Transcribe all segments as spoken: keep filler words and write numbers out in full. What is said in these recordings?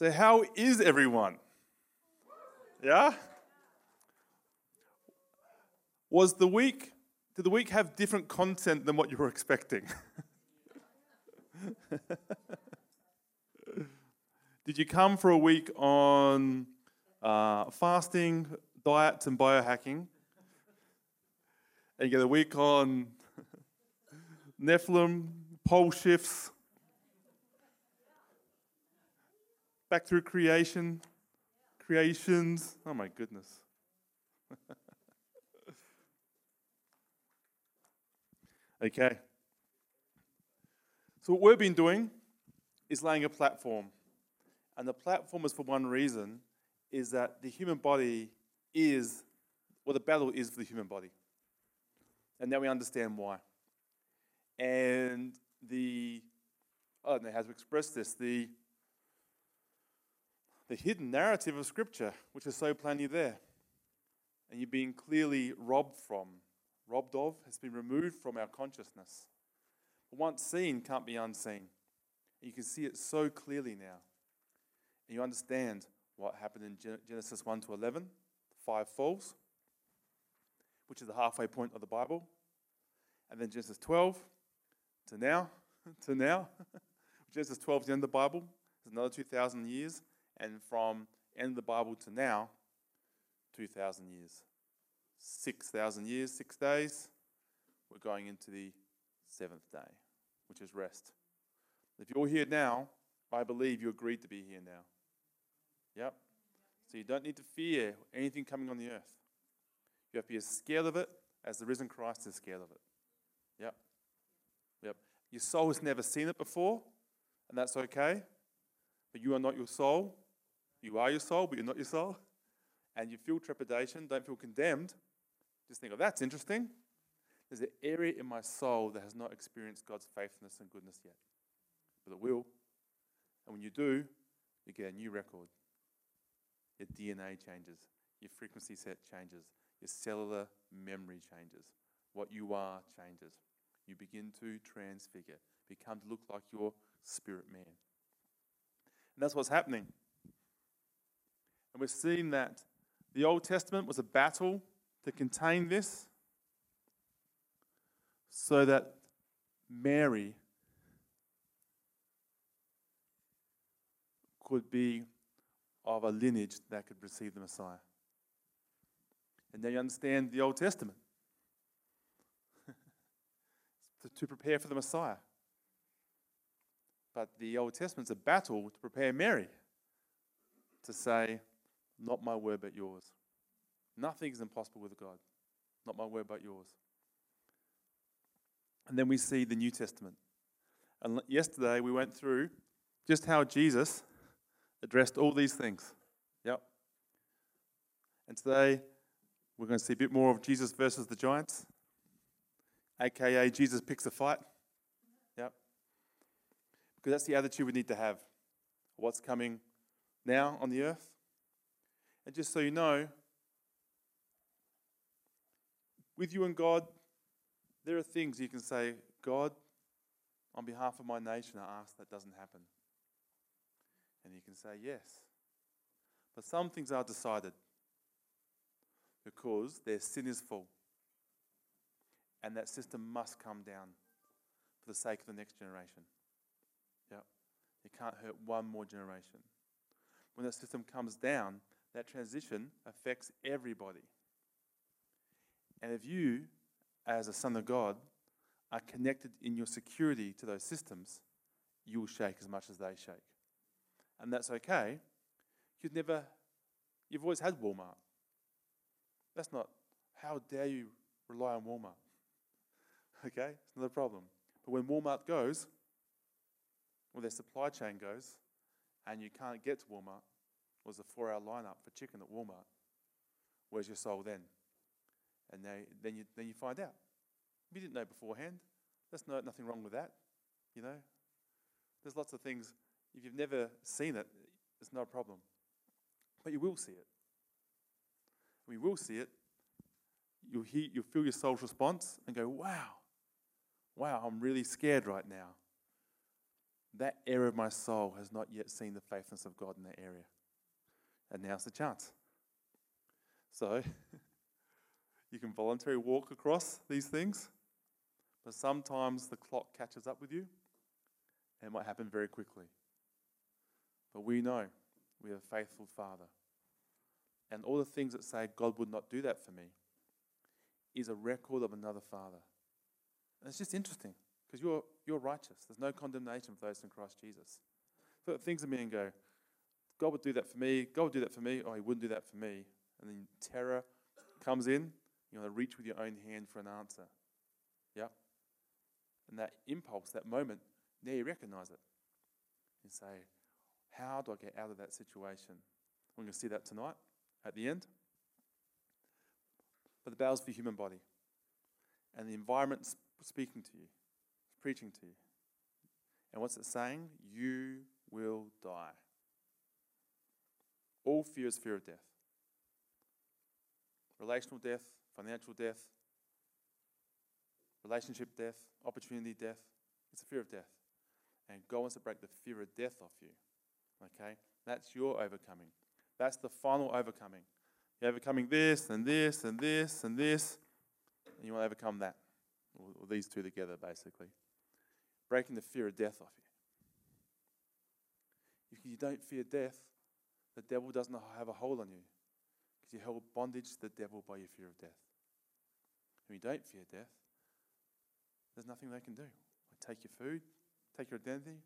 So how is everyone? Yeah? Was the week, did the week have different content than what you were expecting? Did you come for a week on uh, fasting, diets and biohacking? And you get a week on Nephilim, pole shifts, back through creation, creations. Oh my goodness. Okay. So what we've been doing is laying a platform. And the platform is for one reason, is that the human body is, well, the battle is for the human body. And now we understand why. And the, I don't know how to express this, the the hidden narrative of Scripture, which is so plainly there. And you're being clearly robbed from, robbed of, has been removed from our consciousness. But once seen, can't be unseen. You can see it so clearly now. And you understand what happened in Gen- Genesis one to eleven, the five falls, which is the halfway point of the Bible. And then Genesis twelve to now, to now. Genesis twelve is the end of the Bible. It's another two thousand years. And from end of the Bible to now, two thousand years. six thousand years, six days. We're going into the seventh day, which is rest. If you're here now, I believe you agreed to be here now. Yep. So you don't need to fear anything coming on the earth. You have to be as scared of it as the risen Christ is scared of it. Yep. Yep. Your soul has never seen it before, and that's okay. But you are not your soul. You are your soul, but you're not your soul. And you feel trepidation, don't feel condemned. Just think, oh, that's interesting. There's an area in my soul that has not experienced God's faithfulness and goodness yet. But it will. And when you do, you get a new record. Your D N A changes. Your frequency set changes. Your cellular memory changes. What you are changes. You begin to transfigure. Become to look like your spirit man. And that's what's happening. And we're seeing that the Old Testament was a battle to contain this so that Mary could be of a lineage that could receive the Messiah. And now you understand the Old Testament to, to prepare for the Messiah. But the Old Testament's a battle to prepare Mary to say, not my word but yours. Nothing is impossible with God. Not my word but yours. And then we see the New Testament. And yesterday we went through just how Jesus addressed all these things. Yep. And today we're going to see a bit more of Jesus versus the giants, aka Jesus picks a fight. Because that's the attitude we need to have. What's coming now on the earth. And just so you know, with you and God, there are things you can say, God, on behalf of my nation, I ask that doesn't happen. And you can say yes. But some things are decided because their sin is full. And that system must come down for the sake of the next generation. Yep. It can't hurt one more generation. When that system comes down, that transition affects everybody. And if you, as a son of God, are connected in your security to those systems, you will shake as much as they shake. And that's okay. You've never, you've always had Walmart. That's not, how dare you rely on Walmart? Okay, it's not a problem. But when Walmart goes, well, their supply chain goes, and you can't get to Walmart. It was a four-hour lineup for chicken at Walmart. Where's your soul then? And they, then you then you find out. You didn't know beforehand. There's no, nothing wrong with that, you know. There's lots of things. If you've never seen it, it's not a problem. But you will see it. When you will see it, you'll hear, you'll feel your soul's response and go, wow, wow, I'm really scared right now. that area of my soul has not yet seen the faithfulness of God in that area. And now's the chance. So you can voluntarily walk across these things, but sometimes the clock catches up with you, and it might happen very quickly. But we know we have a faithful Father. And all the things that say, God would not do that for me, is a record of another Father. And it's just interesting, because you're you're righteous. There's no condemnation for those in Christ Jesus. So things in me and go, God would do that for me, God would do that for me, oh, he wouldn't do that for me. And then terror comes in, you want to reach with your own hand for an answer. Yeah? And that impulse, that moment, now you recognize it. You say, how do I get out of that situation? We're going to see that tonight at the end. But the battle's for the human body. And the environment's speaking to you, it's preaching to you. And what's it saying? You will die. All fear is fear of death. Relational death, financial death, relationship death, opportunity death. It's a fear of death. And God wants to break the fear of death off you. Okay? That's your overcoming. That's the final overcoming. You're overcoming this and this and this and this. And you want to overcome that. Or, or these two together, basically. Breaking the fear of death off you. If you don't fear death, the devil doesn't have a hold on you. Because you held bondage to the devil by your fear of death. If you don't fear death, there's nothing they can do. They take your food, take your identity,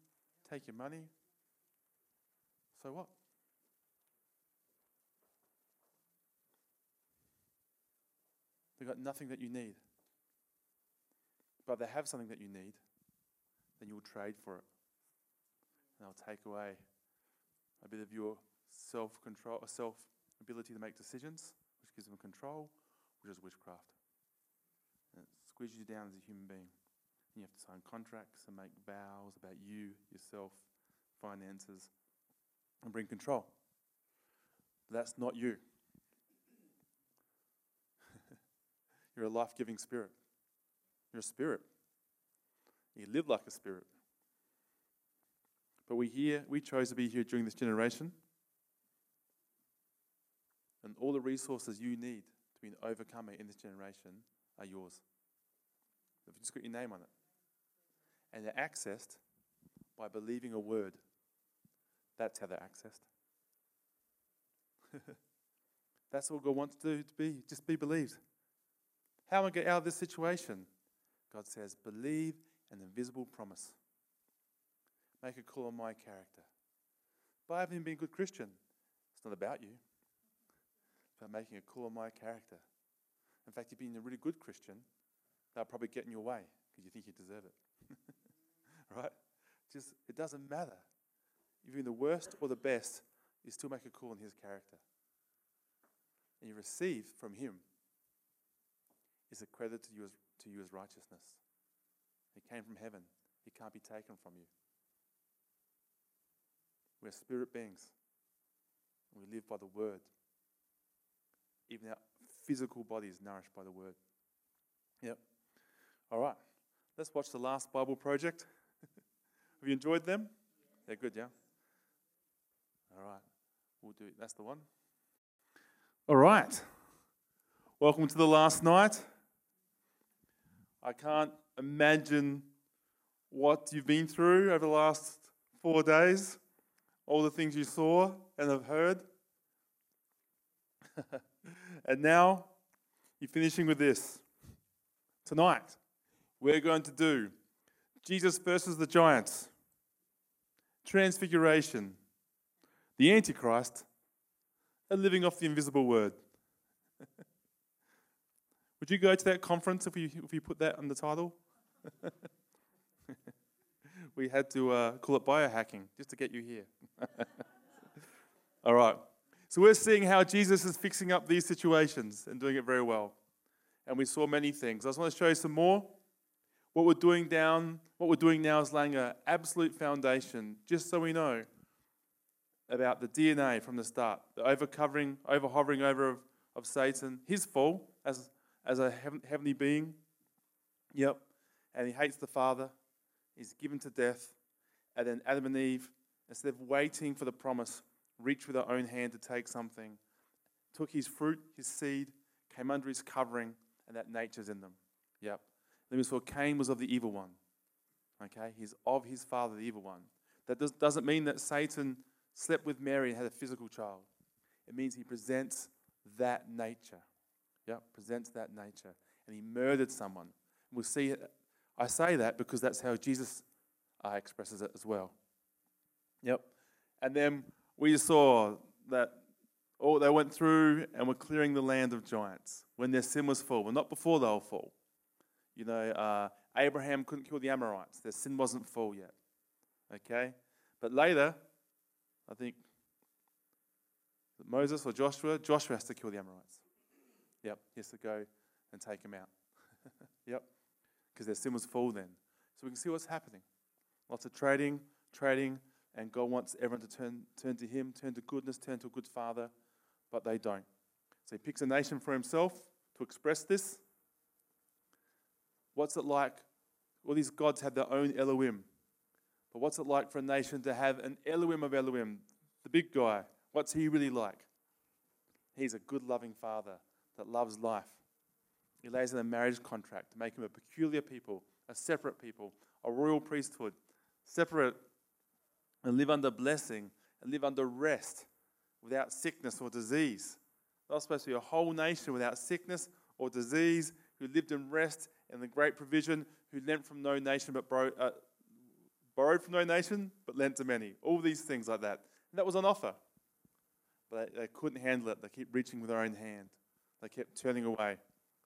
take your money. So what? They've got nothing that you need. But if they have something that you need, then you'll trade for it. And I'll take away a bit of your self-control, or self-ability to make decisions, which gives them control, which is witchcraft. And it squeezes you down as a human being. And you have to sign contracts and make vows about you, yourself, finances, and bring control. But that's not you. You're a life-giving spirit. You're a spirit. You live like a spirit. But we here, we chose to be here during this generation. And all the resources you need to be an overcomer in this generation are yours. If you just put your name on it. And they're accessed by believing a word. That's how they're accessed. That's all God wants to do, to be. Just be believed. How am I going to get out of this situation? God says, believe an invisible promise. Make a call on my character. By having been a good Christian, it's not about you. It's about making a call on my character. In fact, if you've been a really good Christian, they'll probably get in your way because you think you deserve it. Right? Just, it doesn't matter. If you're the worst or the best, you still make a call on his character. And you receive from him. Is accredited to you, as, to you as righteousness. It came from heaven. It can't be taken from you. We're spirit beings. We live by the word. Even our physical body is nourished by the word. Yep. All right. Let's watch the last Bible project. Have you enjoyed them? They're good, yeah? All right. We'll do it. That's the one. All right. Welcome to the last night. I can't imagine what you've been through over the last four days, all the things you saw and have heard. And now, you're finishing with this. Tonight, we're going to do Jesus versus the giants, transfiguration, the Antichrist, and living off the invisible word. Would you go to that conference if you if you put that on the title? We had to uh, call it biohacking just to get you here. All right. So we're seeing how Jesus is fixing up these situations and doing it very well. And we saw many things. I just want to show you some more. What we're doing down, what we're doing now is laying an absolute foundation, just so we know about the D N A from the start, the overcovering, overhovering over of, of Satan, his fall as As a heavenly being, yep, and he hates the Father, he's given to death, And then Adam and Eve, instead of waiting for the promise, reached with their own hand to take something, took his fruit, his seed, came under his covering, and that nature's in them. Yep. Then we saw Cain was of the evil one. Okay, he's of his father, the evil one. That does, doesn't mean that Satan slept with Mary and had a physical child. It means he presents that nature. Yep, presents that nature. And he murdered someone. We'll see it. I say that because that's how Jesus uh, expresses it as well. Yep. And then we saw that all they went through and were clearing the land of giants when their sin was full. Well, not before they were full. You know, uh, Abraham couldn't kill the Amorites. Their sin wasn't full yet. Okay? But later, I think Moses or Joshua, Joshua has to kill the Amorites. Yep. He has to go and take them out. Yep. Because their sin was full then. So we can see what's happening. Lots of trading, trading, and God wants everyone to turn, turn to him, turn to goodness, turn to a good father, but they don't. So he picks a nation for himself to express this. What's it like? All these gods have their own Elohim. But what's it like for a nation to have an Elohim of Elohim, the big guy? What's he really like? He's a good, loving father that loves life. He lays in a marriage contract to make him a peculiar people, a separate people, a royal priesthood, separate, and live under blessing, and live under rest without sickness or disease. They're supposed to be a whole nation without sickness or disease, who lived in rest and the great provision, who lent from no nation but bro- uh, borrowed from no nation but lent to many. All these things like that. And that was on offer. But they, they couldn't handle it. They kept reaching with their own hand. They kept turning away,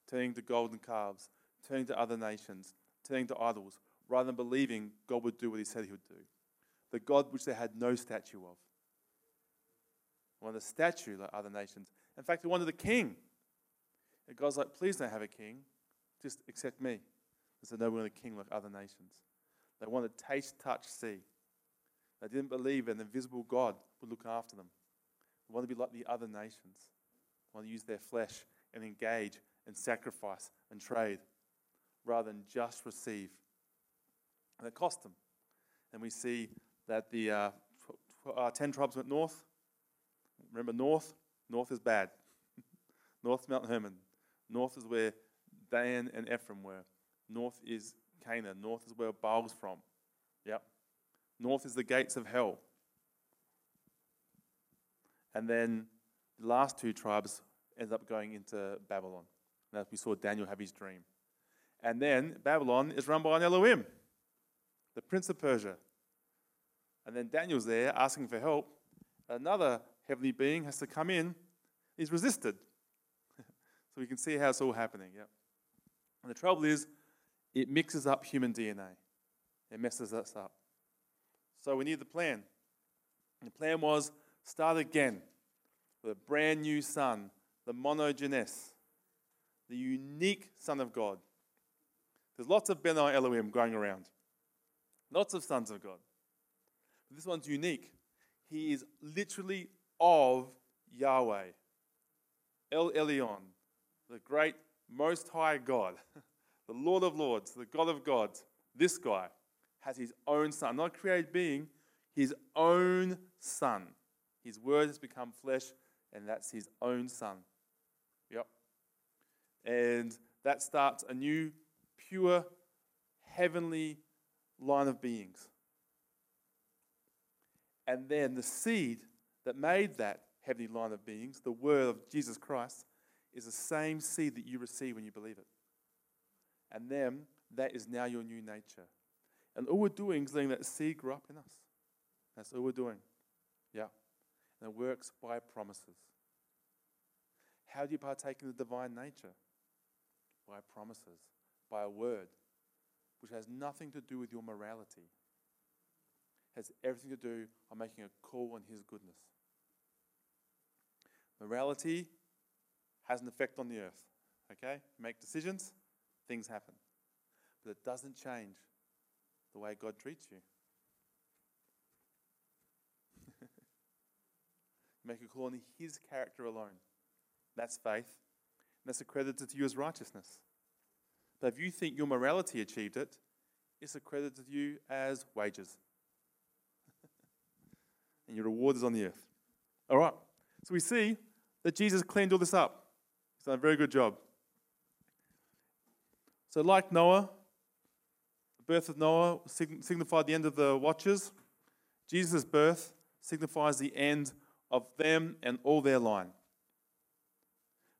turning to golden calves, turning to other nations, turning to idols, rather than believing God would do what he said he would do. The God which they had no statue of. They wanted a statue like other nations. In fact, they wanted a king. And God's like, please don't have a king. Just accept me. They said, no, we want a king like other nations. They wanted taste, touch, see. They didn't believe an invisible God would look after them. They wanted to be like the other nations. They wanted to use their flesh and engage and sacrifice and trade rather than just receive. And it cost them. And we see that the uh, uh, ten tribes went north. Remember, north? North is bad. North is Mount Hermon. North is where Dan and Ephraim were. North is Canaan. North is where Baal's from. Yep. North is the gates of hell. And then the last two tribes ended up going into Babylon. Now we saw Daniel have his dream. And then Babylon is run by an Elohim, the prince of Persia. And then Daniel's there asking for help. Another heavenly being has to come in. He's resisted. So we can see how it's all happening. Yep. And the trouble is, it mixes up human D N A. It messes us up. So we need the plan. The plan was, start again with a brand new son, the monogenes, the unique son of God. There's lots of Benai Elohim going around. Lots of sons of God. But this one's unique. He is literally of Yahweh. El Elyon, the great Most High God, the Lord of Lords, the God of gods. This guy has his own son, not a created being, his own son. His word has become flesh, and that's his own son. Yep. And that starts a new, pure, heavenly line of beings. And then the seed that made that heavenly line of beings, the word of Jesus Christ, is the same seed that you receive when you believe it. And then, that is now your new nature. And all we're doing is letting that seed grow up in us. That's all we're doing. Yeah. And it works by promises. How do you partake in the divine nature? By promises. By a word. Which has nothing to do with your morality. It has everything to do on making a call on his goodness. Morality has an effect on the earth. Okay? Make decisions, things happen. But it doesn't change the way God treats you. Make a call on his character alone. That's faith. And that's accredited to you as righteousness. But if you think your morality achieved it, it's accredited to you as wages. and your reward is on the earth. All right, so we see that Jesus cleaned all this up. He's done a very good job. So like Noah, the birth of Noah signified the end of the watchers. Jesus' birth signifies the end of them and all their line.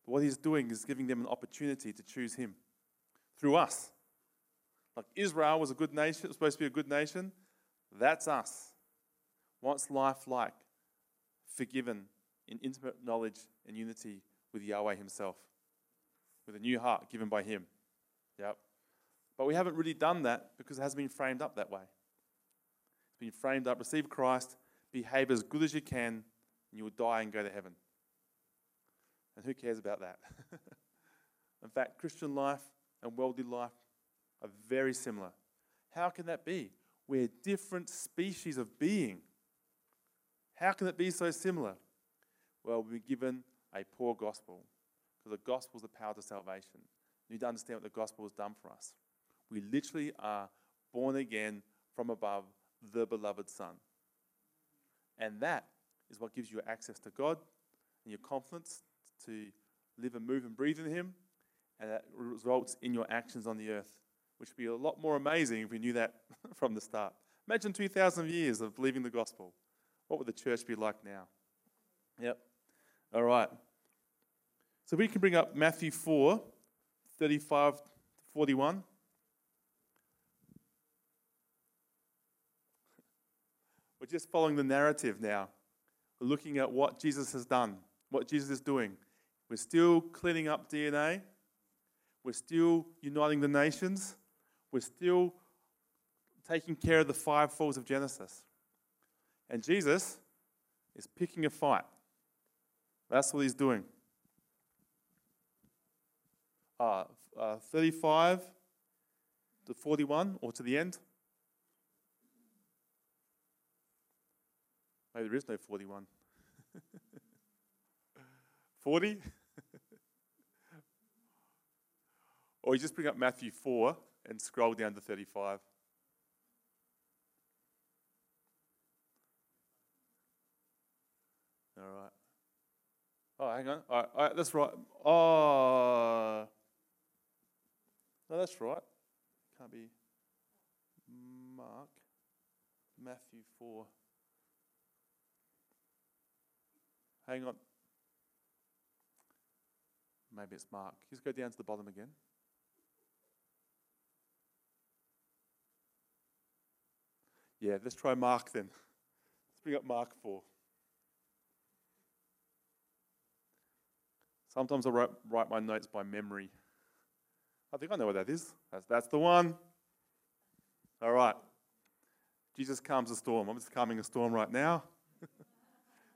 But what he's doing is giving them an opportunity to choose him through us. Like Israel was a good nation, it was supposed to be a good nation. That's us. What's life like? Forgiven in intimate knowledge and unity with Yahweh himself, with a new heart given by him. Yep. But we haven't really done that because it hasn't been framed up that way. It's been framed up, receive Christ, behave as good as you can, and you will die and go to heaven. And who cares about that? In fact, Christian life and worldly life are very similar. How can that be? We're different species of being. How can it be so similar? Well, we're given a poor gospel, because the gospel is the power to salvation. You need to understand what the gospel has done for us. We literally are born again from above, the beloved Son. And that is what gives you access to God and your confidence to live and move and breathe in him, and that results in your actions on the earth, which would be a lot more amazing if we knew that from the start. Imagine two thousand years of believing the gospel. What would the church be like now? Yep. All right. So we can bring up Matthew four, thirty-five to forty-one. We're just following the narrative now. We're looking at what Jesus has done, what Jesus is doing. We're still cleaning up D N A. We're still uniting the nations. We're still taking care of the five falls of Genesis. And Jesus is picking a fight. That's what he's doing. Uh, uh, thirty-five to forty-one, or to the end. Maybe there is no forty-one. forty? Or you just bring up Matthew four and scroll down to thirty-five. All right. Oh, hang on. All right, all right, that's right. Oh. No, that's right. Can't be Mark. Matthew four. Hang on. Maybe it's Mark. Just go down to the bottom again. Yeah, let's try Mark then. Let's bring up Mark four. Sometimes I write, write my notes by memory. I think I know what that is. That's, that's the one. All right. Jesus calms the storm. I'm just calming a storm right now.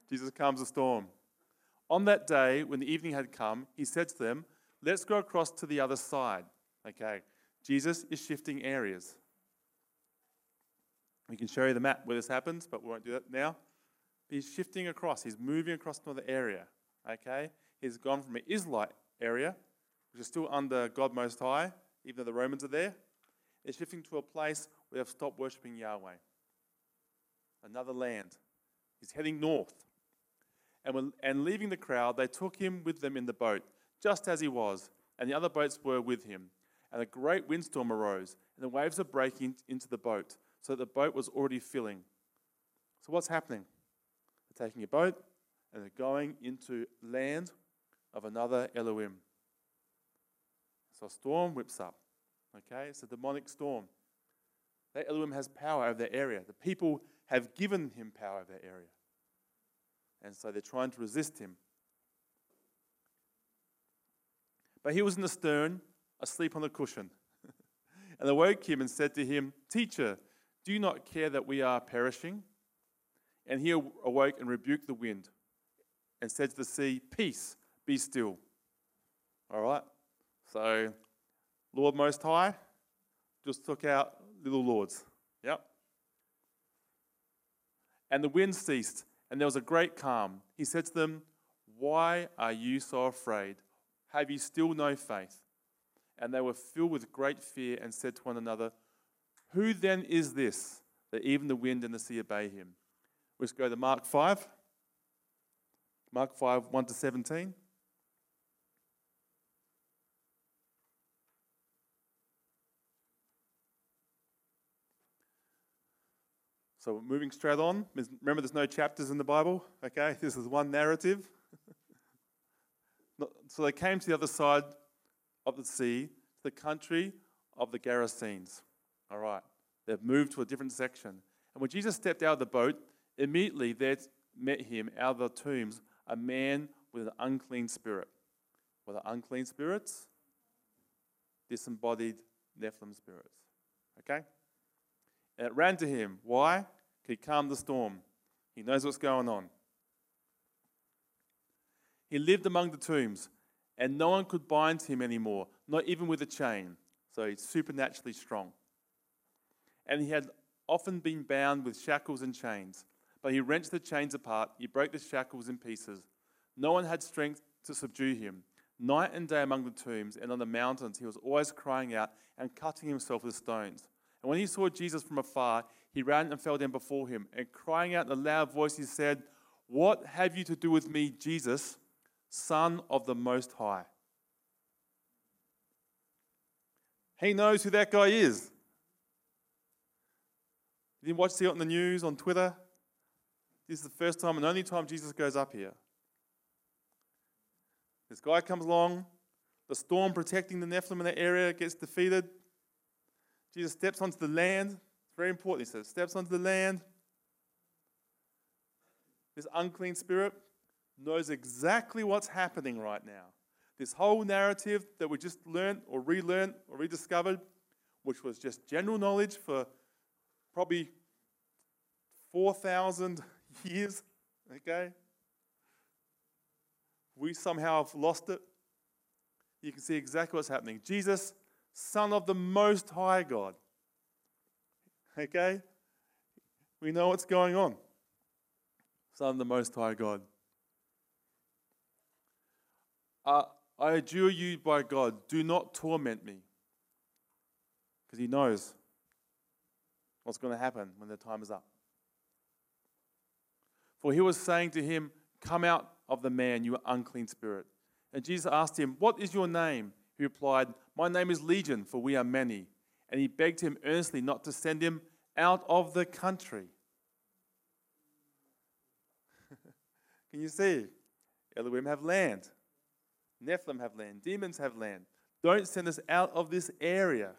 Jesus calms the storm. On that day, when the evening had come, he said to them, let's go across to the other side. Okay. Jesus is shifting areas. We can show you the map where this happens, but we won't do that now. He's shifting across. He's moving across to another area. Okay. He's gone from an Israelite area, which is still under God Most High, even though the Romans are there. It's shifting to a place where they've stopped worshipping Yahweh. Another land. He's heading north. And, when, and leaving the crowd, they took him with them in the boat, just as he was, and the other boats were with him. And a great windstorm arose, and the waves were breaking into the boat, so that the boat was already filling. So what's happening? They're taking a boat, and they're going into land of another Elohim. So a storm whips up. Okay, it's a demonic storm. That Elohim has power over their area. The people have given him power over their area. And so they're trying to resist him. But he was in the stern, asleep on a cushion. And they woke him and said to him, Teacher, do you not care that we are perishing? And he awoke and rebuked the wind and said to the sea, Peace, be still. All right. So, Lord Most High just took out little lords. Yep. And the wind ceased, and there was a great calm. He said to them, Why are you so afraid? Have you still no faith? And they were filled with great fear and said to one another, Who then is this, that even the wind and the sea obey him? Let's go to Mark five. Mark five, one to seventeen. So we're moving straight on. Remember, there's no chapters in the Bible. Okay, this is one narrative. So they came to the other side of the sea, the country of the Gerasenes. All right, they've moved to a different section. And when Jesus stepped out of the boat, immediately there met him out of the tombs a man with an unclean spirit. Were the unclean spirits? Disembodied Nephilim spirits. Okay? And it ran to him. Why? He calmed the storm. He knows what's going on. He lived among the tombs, and no one could bind him anymore, not even with a chain. So he's supernaturally strong. And he had often been bound with shackles and chains, but he wrenched the chains apart. He broke the shackles in pieces. No one had strength to subdue him. Night and day among the tombs and on the mountains, he was always crying out and cutting himself with stones. And when he saw Jesus from afar, he ran and fell down before him. And crying out in a loud voice, he said, "What have you to do with me, Jesus, Son of the Most High?" He knows who that guy is. You didn't watch, see it on the news, on Twitter? This is the first time and only time Jesus goes up here. This guy comes along. The storm protecting the Nephilim in the area gets defeated. Jesus steps onto the land. It's very important, he says. Steps onto the land. This unclean spirit knows exactly what's happening right now. This whole narrative that we just learned or relearned or rediscovered, which was just general knowledge for probably four thousand years, okay? We somehow have lost it. You can see exactly what's happening. Jesus, Son of the Most High God. Okay? We know what's going on. Son of the Most High God. Uh, I adjure you by God, do not torment me. Because he knows what's going to happen when the time is up. For he was saying to him, "Come out of the man, you unclean spirit." And Jesus asked him, "What is your name?" He replied, "My name is Legion, for we are many." And he begged him earnestly not to send him out of the country. Can you see? Elohim have land. Nephilim have land. Demons have land. Don't send us out of this area.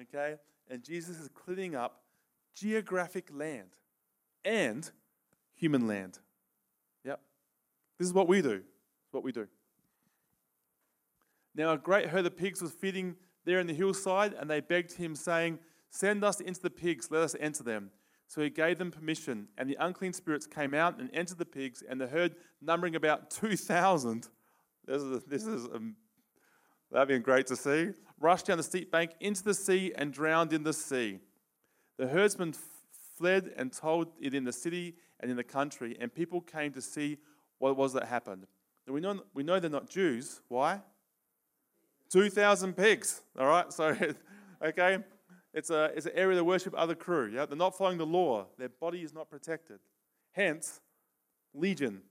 Okay? And Jesus is cleaning up geographic land and human land. Yep. This is what we do. It's what we do. Now a great herd of pigs was feeding there in the hillside, and they begged him, saying, "Send us into the pigs, let us enter them." So he gave them permission, and the unclean spirits came out and entered the pigs, and the herd, numbering about two thousand, this is, this is um, that'd been great to see, rushed down the steep bank into the sea and drowned in the sea. The herdsmen f- fled and told it in the city and in the country, and people came to see what it was that happened. Now we know, we know they're not Jews. Why? two thousand pigs, all right? So, okay, it's a it's an area they worship other crew. Yeah? They're not following the law. Their body is not protected. Hence, legion.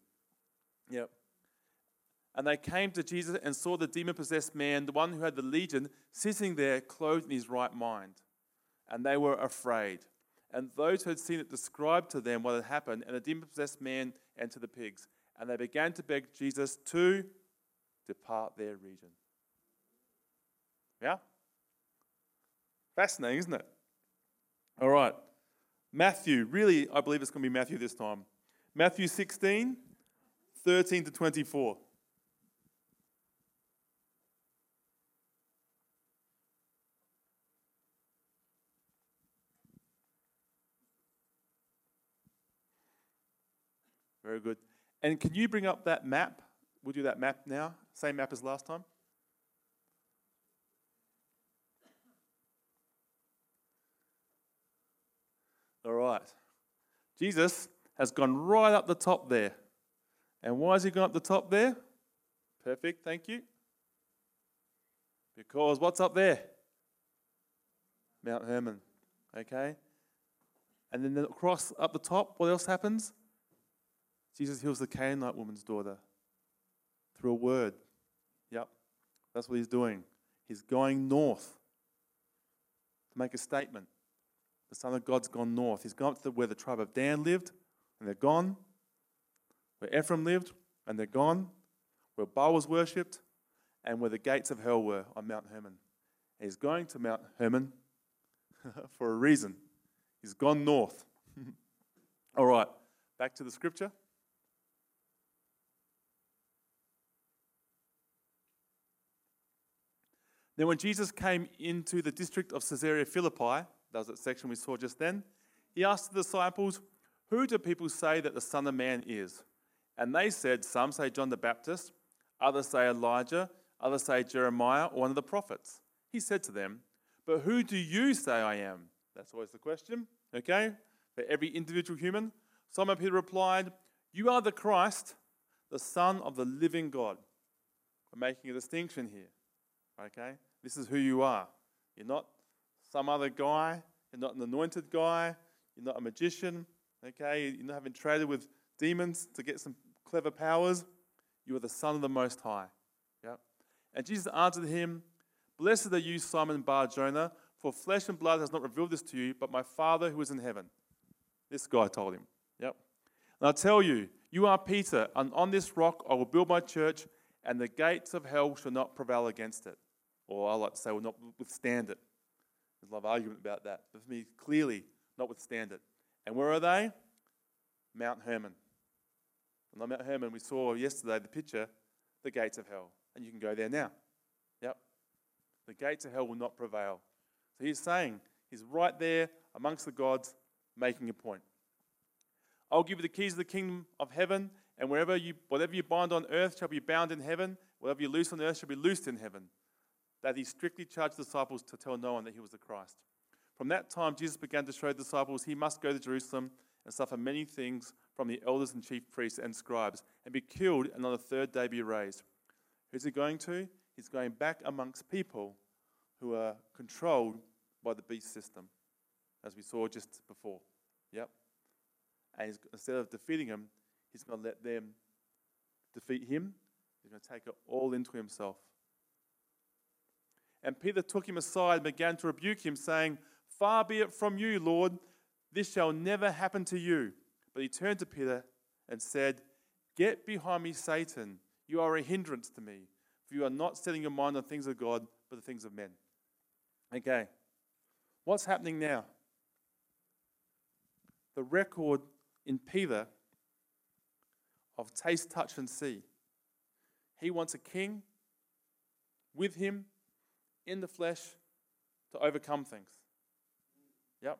Yep. And they came to Jesus and saw the demon-possessed man, the one who had the legion, sitting there clothed in his right mind. And they were afraid. And those who had seen it described to them what had happened, and the demon-possessed man entered the pigs. And they began to beg Jesus to depart their region. Yeah? Fascinating, isn't it? All right. Matthew. Really, I believe it's going to be Matthew this time. Matthew sixteen, thirteen to twenty-four. Very good. And can you bring up that map? We'll do that map now. Same map as last time. All right. Jesus has gone right up the top there. And why has he gone up the top there? Perfect, thank you. Because what's up there? Mount Hermon. Okay. And then across, up the top, what else happens? Jesus heals the Canaanite woman's daughter through a word. Yep, that's what he's doing. He's going north to make a statement. The Son of God's gone north. He's gone up to the, where the tribe of Dan lived, and they're gone. Where Ephraim lived, and they're gone. Where Baal was worshipped, and where the gates of hell were on Mount Hermon. And he's going to Mount Hermon for a reason. He's gone north. All right, back to the scripture. Then when Jesus came into the district of Caesarea Philippi, that was that section we saw just then, he asked the disciples, "Who do people say that the Son of Man is?" And they said, "Some say John the Baptist, others say Elijah, others say Jeremiah, or one of the prophets." He said to them, "But who do you say I am?" That's always the question, okay, for every individual human. Simon Peter replied, "You are the Christ, the Son of the living God." We're making a distinction here, okay? This is who you are. You're not some other guy. You're not an anointed guy. You're not a magician, okay? You're not having traded with demons to get some clever powers. You are the Son of the Most High, yeah? And Jesus answered him, "Blessed are you, Simon Bar-Jonah, for flesh and blood has not revealed this to you, but my Father who is in heaven." This guy told him. Yep. "And I tell you, you are Peter, and on this rock I will build my church, and the gates of hell shall not prevail against it." Or I like to say, will not withstand it. There's a lot of argument about that. But for me, clearly, not withstand it. And where are they? Mount Hermon. And on Mount Hermon, we saw yesterday the picture, the gates of hell. And you can go there now. Yep. The gates of hell will not prevail. So he's saying, he's right there amongst the gods, making a point. "I'll give you the keys of the kingdom of heaven, and wherever you, whatever you bind on earth shall be bound in heaven, whatever you loose on earth shall be loosed in heaven." That he strictly charged the disciples to tell no one that he was the Christ. From that time, Jesus began to show the disciples he must go to Jerusalem and suffer many things from the elders and chief priests and scribes, and be killed, and on the third day be raised. Who's he going to? He's going back amongst people who are controlled by the beast system, as we saw just before. Yep. And he's, instead of defeating them, he's going to let them defeat him. He's going to take it all into himself. And Peter took him aside and began to rebuke him, saying, "Far be it from you, Lord, this shall never happen to you." But he turned to Peter and said, "Get behind me, Satan. You are a hindrance to me, for you are not setting your mind on things of God, but the things of men." Okay, what's happening now? The record in Peter of taste, touch, and see. He wants a king with him in the flesh to overcome things. Yep.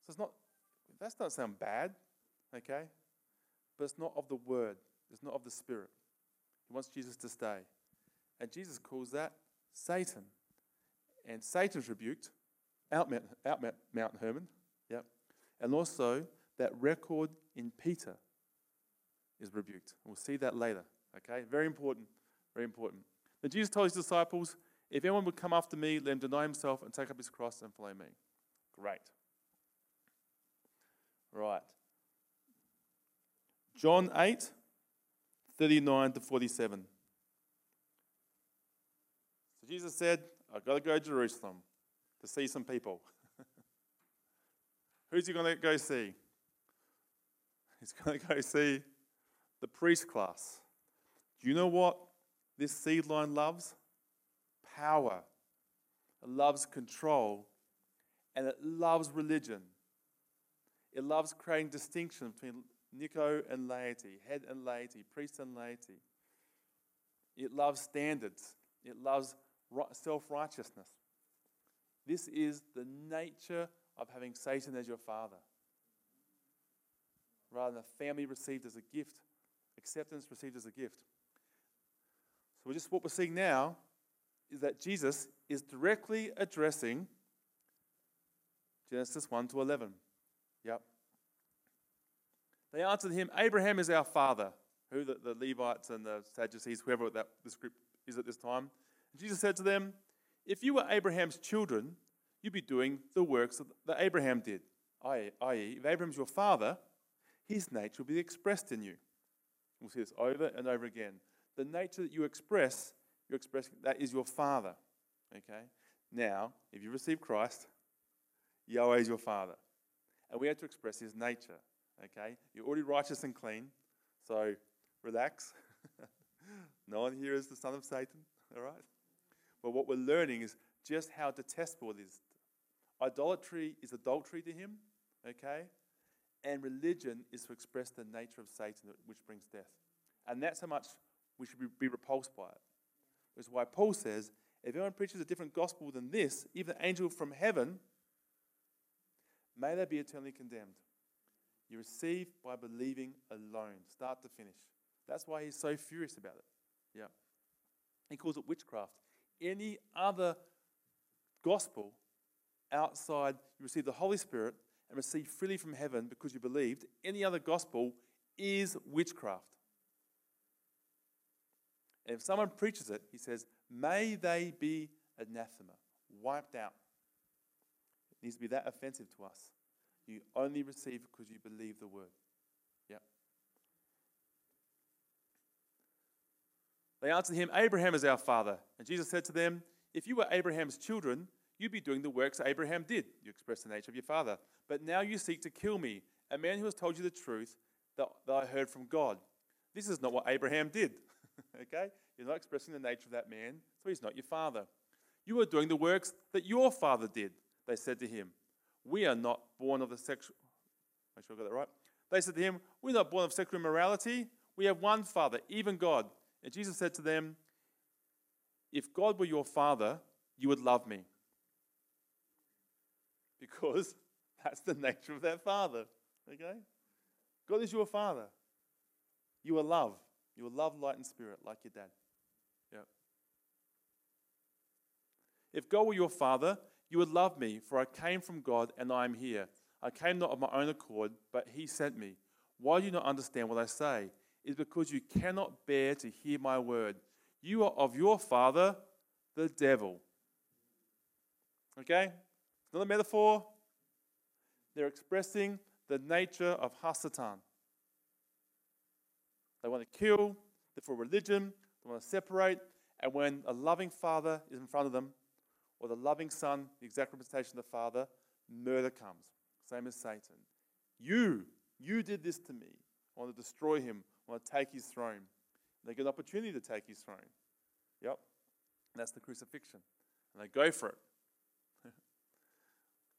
So it's not, that doesn't sound bad, okay? But it's not of the word, it's not of the spirit. He wants Jesus to stay. And Jesus calls that Satan. And Satan's rebuked out Mount, out Mount Hermon. Yep. And also, that record in Peter is rebuked. We'll see that later. Okay? Very important. Very important. Then Jesus told his disciples, "If anyone would come after me, let him deny himself and take up his cross and follow me." Great. Right. John eight, thirty-nine to forty-seven. So Jesus said, "I've got to go to Jerusalem to see some people." Who's he going to go see? He's going to go see the priest class. Do you know what this seed line loves? Power. It loves control. And it loves religion. It loves creating distinction between Nico and laity, head and laity, priest and laity. It loves standards. It loves self-righteousness. This is the nature of having Satan as your father. Rather than a family received as a gift, acceptance received as a gift. So just what we're seeing now is that Jesus is directly addressing Genesis one to eleven. Yep. They answered him, "Abraham is our father." Who? The, the Levites and the Sadducees, whoever that this group is at this time. And Jesus said to them, "If you were Abraham's children, you'd be doing the works that Abraham did, that is, if Abraham's your father, his nature will be expressed in you. We'll see this over and over again. The nature that you express, you're expressing, that is your father. Okay? Now, if you receive Christ, Yahweh is your father. And we have to express his nature. Okay? You're already righteous and clean, so relax. No one here is the son of Satan, all right? But what we're learning is just how detestable it is. Idolatry is adultery to him, okay? And religion is to express the nature of Satan, which brings death. And that's how much we should be, be repulsed by it. Which is why Paul says, if anyone preaches a different gospel than this, even an angel from heaven, may they be eternally condemned. You receive by believing alone, start to finish. That's why he's so furious about it. Yeah. He calls it witchcraft. Any other gospel outside, you receive the Holy Spirit and receive freely from heaven because you believed, any other gospel is witchcraft. And if someone preaches it, he says, may they be anathema, wiped out. It needs to be that offensive to us. You only receive because you believe the word. Yeah. They answered him, Abraham is our father. And Jesus said to them, if you were Abraham's children, you'd be doing the works Abraham did. You express the nature of your father. But now you seek to kill me, a man who has told you the truth that, that I heard from God. This is not what Abraham did. Okay? You're not expressing the nature of that man, so he's not your father. You are doing the works that your father did, they said to him. We are not born of the sexual... Make sure I got that right. They said to him, we're not born of sexual immorality. We have one father, even God. And Jesus said to them, if God were your father, you would love me. Because that's the nature of their father. Okay? God is your father. You are love. You will love light and spirit like your dad. Yep. If God were your father, you would love me, for I came from God and I am here. I came not of my own accord, but he sent me. Why do you not understand what I say? It is because you cannot bear to hear my word. You are of your father, the devil. Okay? It's not a metaphor. They're expressing the nature of Hasatan. They want to kill, they're for religion, they want to separate. And when a loving father is in front of them, or the loving son, the exact representation of the father, murder comes. Same as Satan. You, you did this to me. I want to destroy him. I want to take his throne. And they get an opportunity to take his throne. Yep. And that's the crucifixion. And they go for it.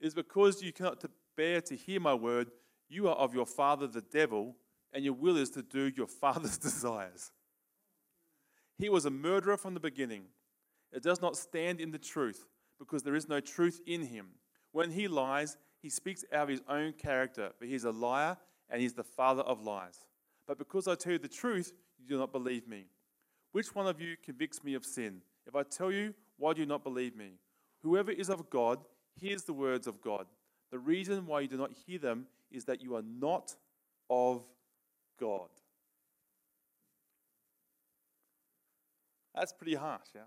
It is because you cannot bear to hear my word, you are of your father the devil, and your will is to do your father's desires. He was a murderer from the beginning. It does not stand in the truth, because there is no truth in him. When he lies, he speaks out of his own character, but he is a liar, and he is the father of lies. But because I tell you the truth, you do not believe me. Which one of you convicts me of sin? If I tell you, why do you not believe me? Whoever is of God hears the words of God. The reason why you do not hear them is that you are not of God. God. That's pretty harsh, yeah?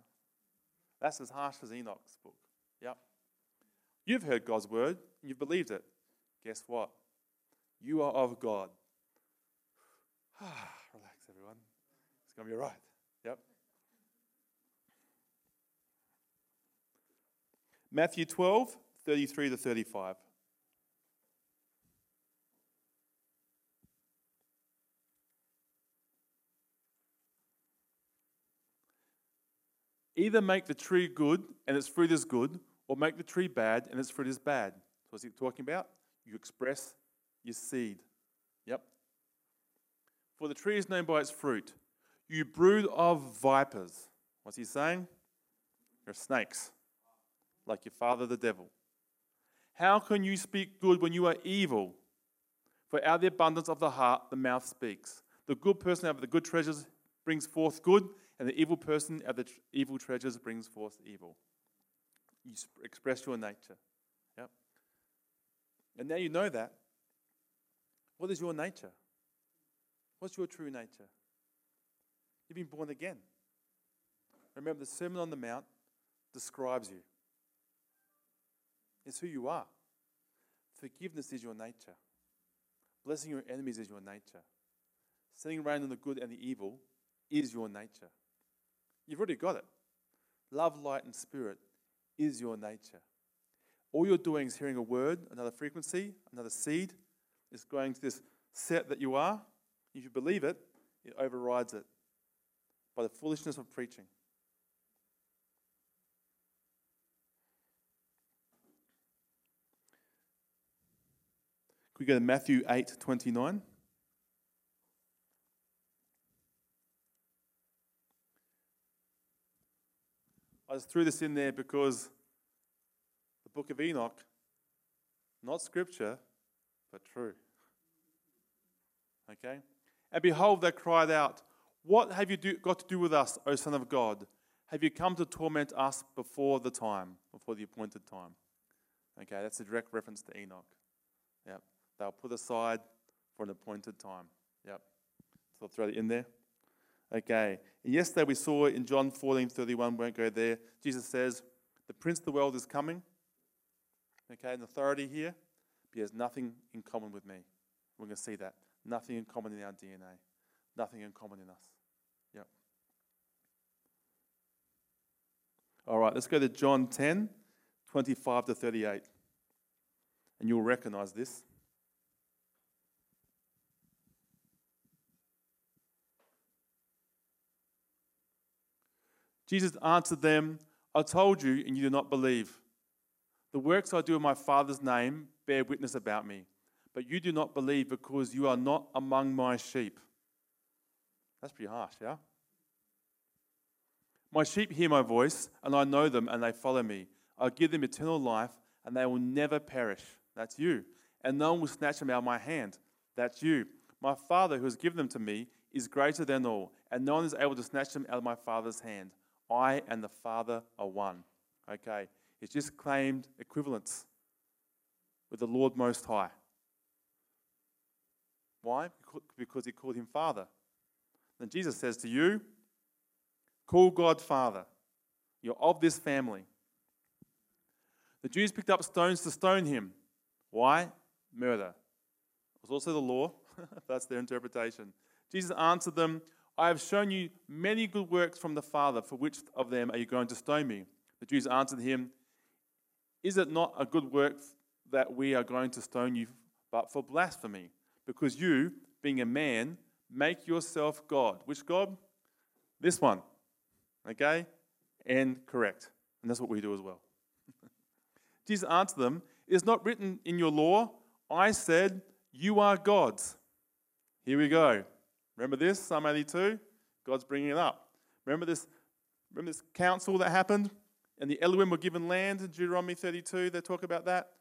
That's as harsh as Enoch's book. Yep. You've heard God's word, and you've believed it. Guess what? You are of God. Relax, everyone. It's going to be all right. Yep. Matthew twelve, thirty-three to thirty-five. Either make the tree good and its fruit is good, or make the tree bad and its fruit is bad. So what's he talking about? You express your seed. Yep. For the tree is known by its fruit. You brood of vipers. What's he saying? You're snakes, like your father the devil. How can you speak good when you are evil? For out of the abundance of the heart, the mouth speaks. The good person out of the good treasures brings forth good, and the evil person out of the tr- evil treasures brings forth evil. You sp- express your nature. Yep. And now you know that. What is your nature? What's your true nature? You've been born again. Remember, the Sermon on the Mount describes you. It's who you are. Forgiveness is your nature. Blessing your enemies is your nature. Setting rain on the good and the evil is your nature. You've already got it. Love, light, and spirit is your nature. All you're doing is hearing a word, another frequency, another seed. It's going to this set that you are. If you believe it, it overrides it by the foolishness of preaching. Could we go to Matthew eight twenty-nine? I just threw this in there because the book of Enoch, not scripture, but true. Okay? And behold, they cried out, "What have you do, got to do with us, O Son of God? Have you come to torment us before the time, before the appointed time?" Okay, that's a direct reference to Enoch. Yep. They were put aside for an appointed time. Yep. So I'll throw it in there. Okay. And yesterday we saw in John fourteen thirty-one, won't go there, Jesus says, the prince of the world is coming. Okay, an authority here, but he has nothing in common with me. We're going to see that. Nothing in common in our D N A. Nothing in common in us. Yep. All right, let's go to John ten twenty-five to thirty-eight. And you'll recognize this. Jesus answered them, "I told you, and you do not believe. The works I do in my Father's name bear witness about me, but you do not believe because you are not among my sheep." That's pretty harsh, yeah? "My sheep hear my voice, and I know them, and they follow me. I give them eternal life, and they will never perish." That's you. "And no one will snatch them out of my hand." That's you. "My Father, who has given them to me, is greater than all, and no one is able to snatch them out of my Father's hand. I and the Father are one." Okay, it's just claimed equivalence with the Lord Most High. Why? Because he called him Father. Then Jesus says to you, "Call God Father. You're of this family." The Jews picked up stones to stone him. Why? Murder. It was also the law. That's their interpretation. Jesus answered them, "I have shown you many good works from the Father. For which of them are you going to stone me?" The Jews answered him, "Is it not a good work that we are going to stone you, but for blasphemy? Because you, being a man, make yourself God." Which God? This one. Okay? And correct. And that's what we do as well. Jesus answered them, "It is not written in your law, I said, you are gods." Here we go. Remember this, Psalm eighty-two? God's bringing it up. Remember this, remember this council that happened? And the Elohim were given land in Deuteronomy thirty-two. They talk about that.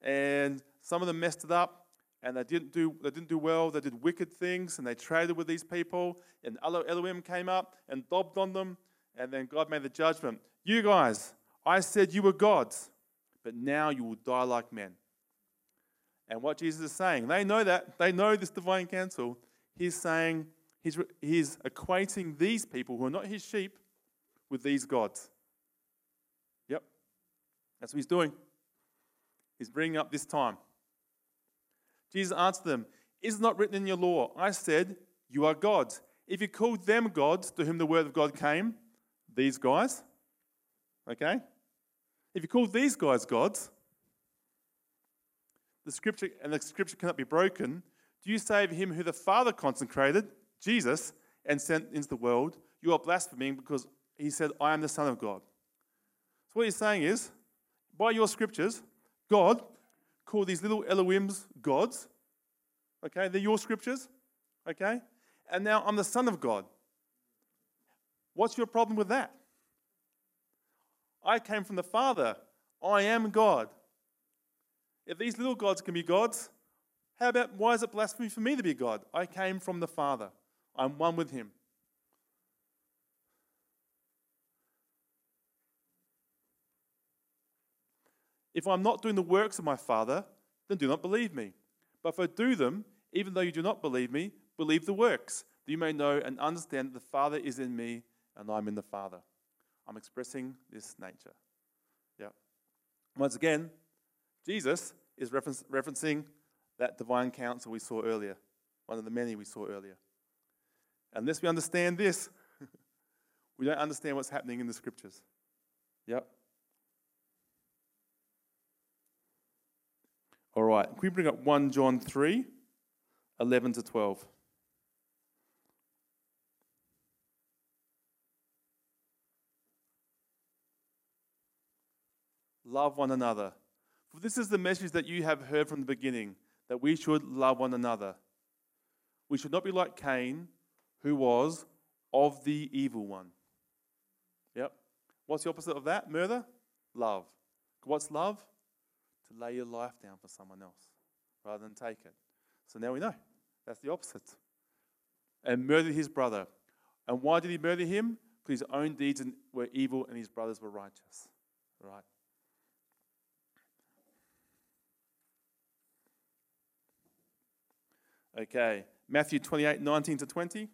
And some of them messed it up. And they didn't do they didn't do well. They did wicked things, and they traded with these people. And Elohim came up and dobbed on them. And then God made the judgment. "You guys, I said you were gods, but now you will die like men." And what Jesus is saying, they know that. They know this divine counsel. He's saying, he's, he's equating these people who are not his sheep with these gods. Yep. That's what he's doing. He's bringing up this time. Jesus answered them, "Is it not written in your law, I said, you are gods? If you called them gods, to whom the word of God came," these guys, okay? "If you called these guys gods, the scripture and the scripture cannot be broken. Do you say of him who the Father consecrated," Jesus, "and sent into the world, you are blaspheming because he said, I am the Son of God." So what he's saying is, by your scriptures, God call these little Elohims gods, okay? They're your scriptures, okay? And now I'm the Son of God. What's your problem with that? I came from the Father. I am God. If these little gods can be gods, how about why is it blasphemy for me to be God? I came from the Father. I'm one with him. "If I'm not doing the works of my Father, then do not believe me. But if I do them, even though you do not believe me, believe the works, that you may know and understand that the Father is in me and I'm in the Father." I'm expressing this nature. Yeah. Once again, Jesus is reference, referencing that divine counsel we saw earlier, one of the many we saw earlier. Unless we understand this, we don't understand what's happening in the scriptures. Yep. All right, can we bring up First John three, eleven to twelve? Love one another. For this is the message that you have heard from the beginning, that we should love one another. We should not be like Cain, who was of the evil one. Yep. What's the opposite of that? Murder? Love. What's love? To lay your life down for someone else rather than take it. So now we know. That's the opposite. And murdered his brother. And why did he murder him? Because his own deeds were evil and his brothers were righteous. Right? Okay, Matthew twenty-eight, nineteen to twenty.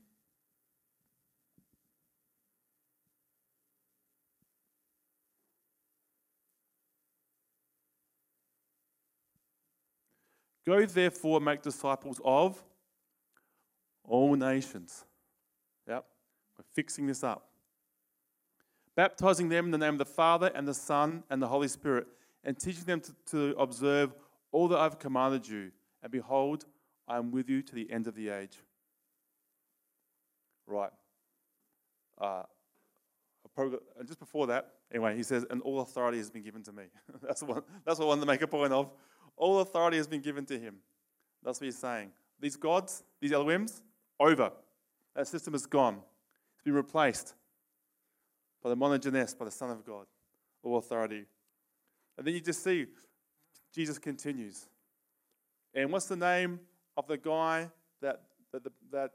Go therefore make disciples of all nations. Yep, we're fixing this up. Baptizing them in the name of the Father and the Son and the Holy Spirit, and teaching them to, to observe all that I've commanded you. And behold, I am with you to the end of the age. Right. Uh, just before that, anyway, he says, and all authority has been given to me. That's what, that's what I wanted to make a point of. All authority has been given to him. That's what he's saying. These gods, these Elohims, over. That system is gone. It's been replaced by the monogenes, by the Son of God. All authority. And then you just see Jesus continues. And what's the name of the guy that that the that,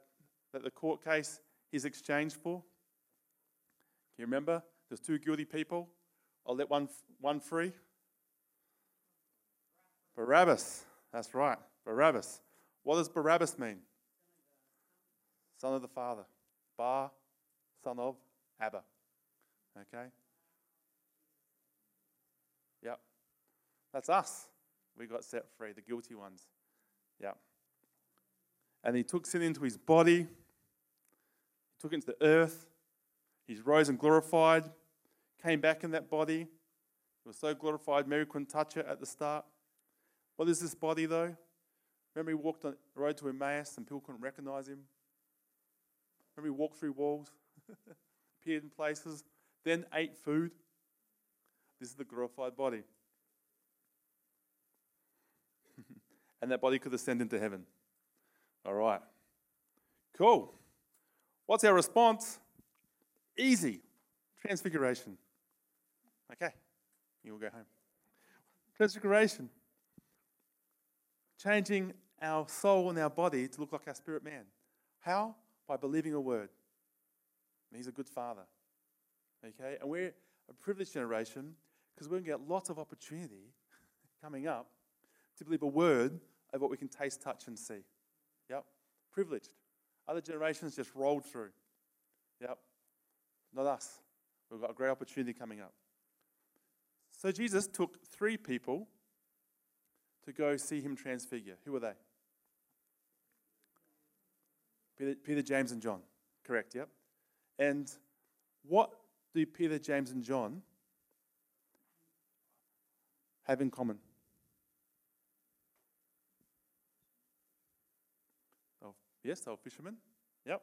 that the court case is exchanged for? Can you remember? There's two guilty people. I'll let one one free. Barabbas. That's right. Barabbas. What does Barabbas mean? Son of the Father. Bar, son of Abba. Okay? Yep. That's us. We got set free, the guilty ones. Yep. And he took sin into his body, he took it into the earth, he rose and glorified, came back in that body. He was so glorified, Mary couldn't touch it at the start. What is this body though? Remember he walked on the road to Emmaus and people couldn't recognize him? Remember he walked through walls, appeared in places, then ate food? This is the glorified body. And that body could ascend into heaven. All right. Cool. What's our response? Easy. Transfiguration. Okay. You will go home. Transfiguration. Changing our soul and our body to look like our spirit man. How? By believing a word. And he's a good father. Okay? And we're a privileged generation because we're going to get lots of opportunity coming up to believe a word of what we can taste, touch, and see. Yep, privileged. Other generations just rolled through. Yep, not us. We've got a great opportunity coming up. So Jesus took three people to go see him transfigure. Who were they? Peter, Peter, James, and John. Correct, yep. And what do Peter, James, and John have in common? Yes, they were fishermen. Yep.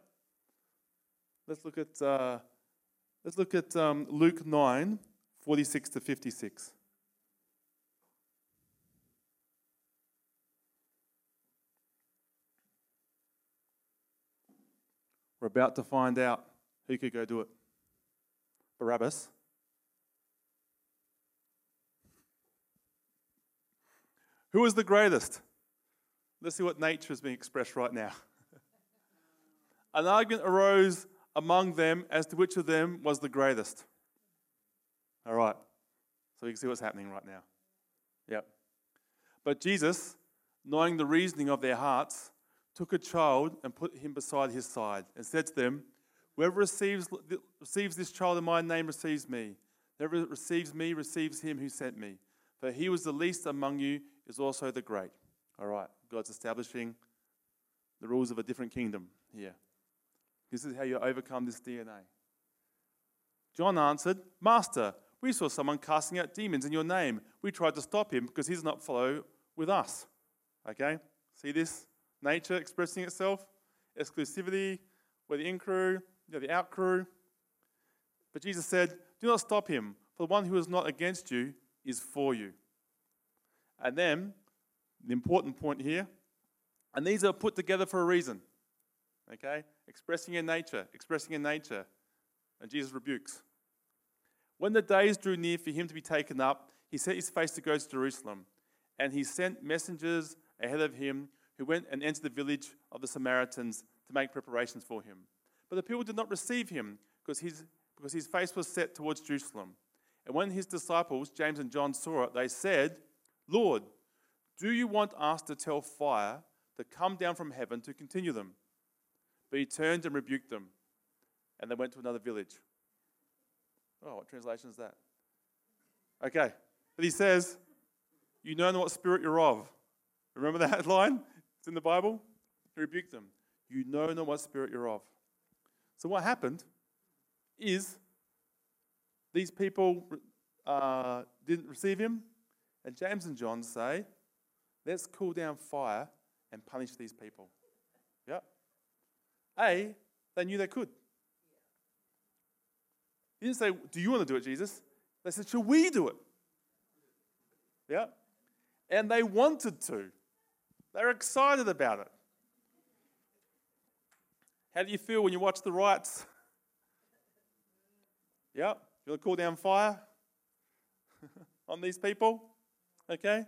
Let's look at uh, let's look at um, Luke nine, forty-six to fifty-six. We're about to find out who could go do it. Barabbas. Who is the greatest? Let's see what nature is being expressed right now. An argument arose among them as to which of them was the greatest. All right. So you can see what's happening right now. Yep. But Jesus, knowing the reasoning of their hearts, took a child and put him beside his side and said to them, whoever receives, receives this child in my name receives me. Whoever receives me receives him who sent me. But he was the least among you is also the great. All right, God's establishing the rules of a different kingdom here. This is how you overcome this D N A. John answered, Master, we saw someone casting out demons in your name. We tried to stop him because he does not follow with us. Okay, see this nature expressing itself? Exclusivity, we're the in-crew, you're the out-crew. But Jesus said, do not stop him, for the one who is not against you is for you. And then, the important point here, and these are put together for a reason. Okay, expressing your nature, expressing your nature. And Jesus rebukes. When the days drew near for him to be taken up, he set his face to go to Jerusalem. And he sent messengers ahead of him who went and entered the village of the Samaritans to make preparations for him. But the people did not receive him because his, because his face was set towards Jerusalem. And when his disciples, James and John, saw it, they said, Lord, do you want us to tell fire to come down from heaven to continue them? But he turned and rebuked them. And they went to another village. Oh, what translation is that? Okay. But he says, you know what spirit you're of. Remember that line? It's in the Bible. He rebuked them. You know not what spirit you're of. So what happened is these people uh, didn't receive him. And James and John say, let's cool down fire and punish these people. Yep. A, they knew they could. He didn't say, do you want to do it, Jesus? They said, shall we do it? Yeah. And they wanted to. They were excited about it. How do you feel when you watch the riots? Yeah. You want to call down fire on these people? Okay.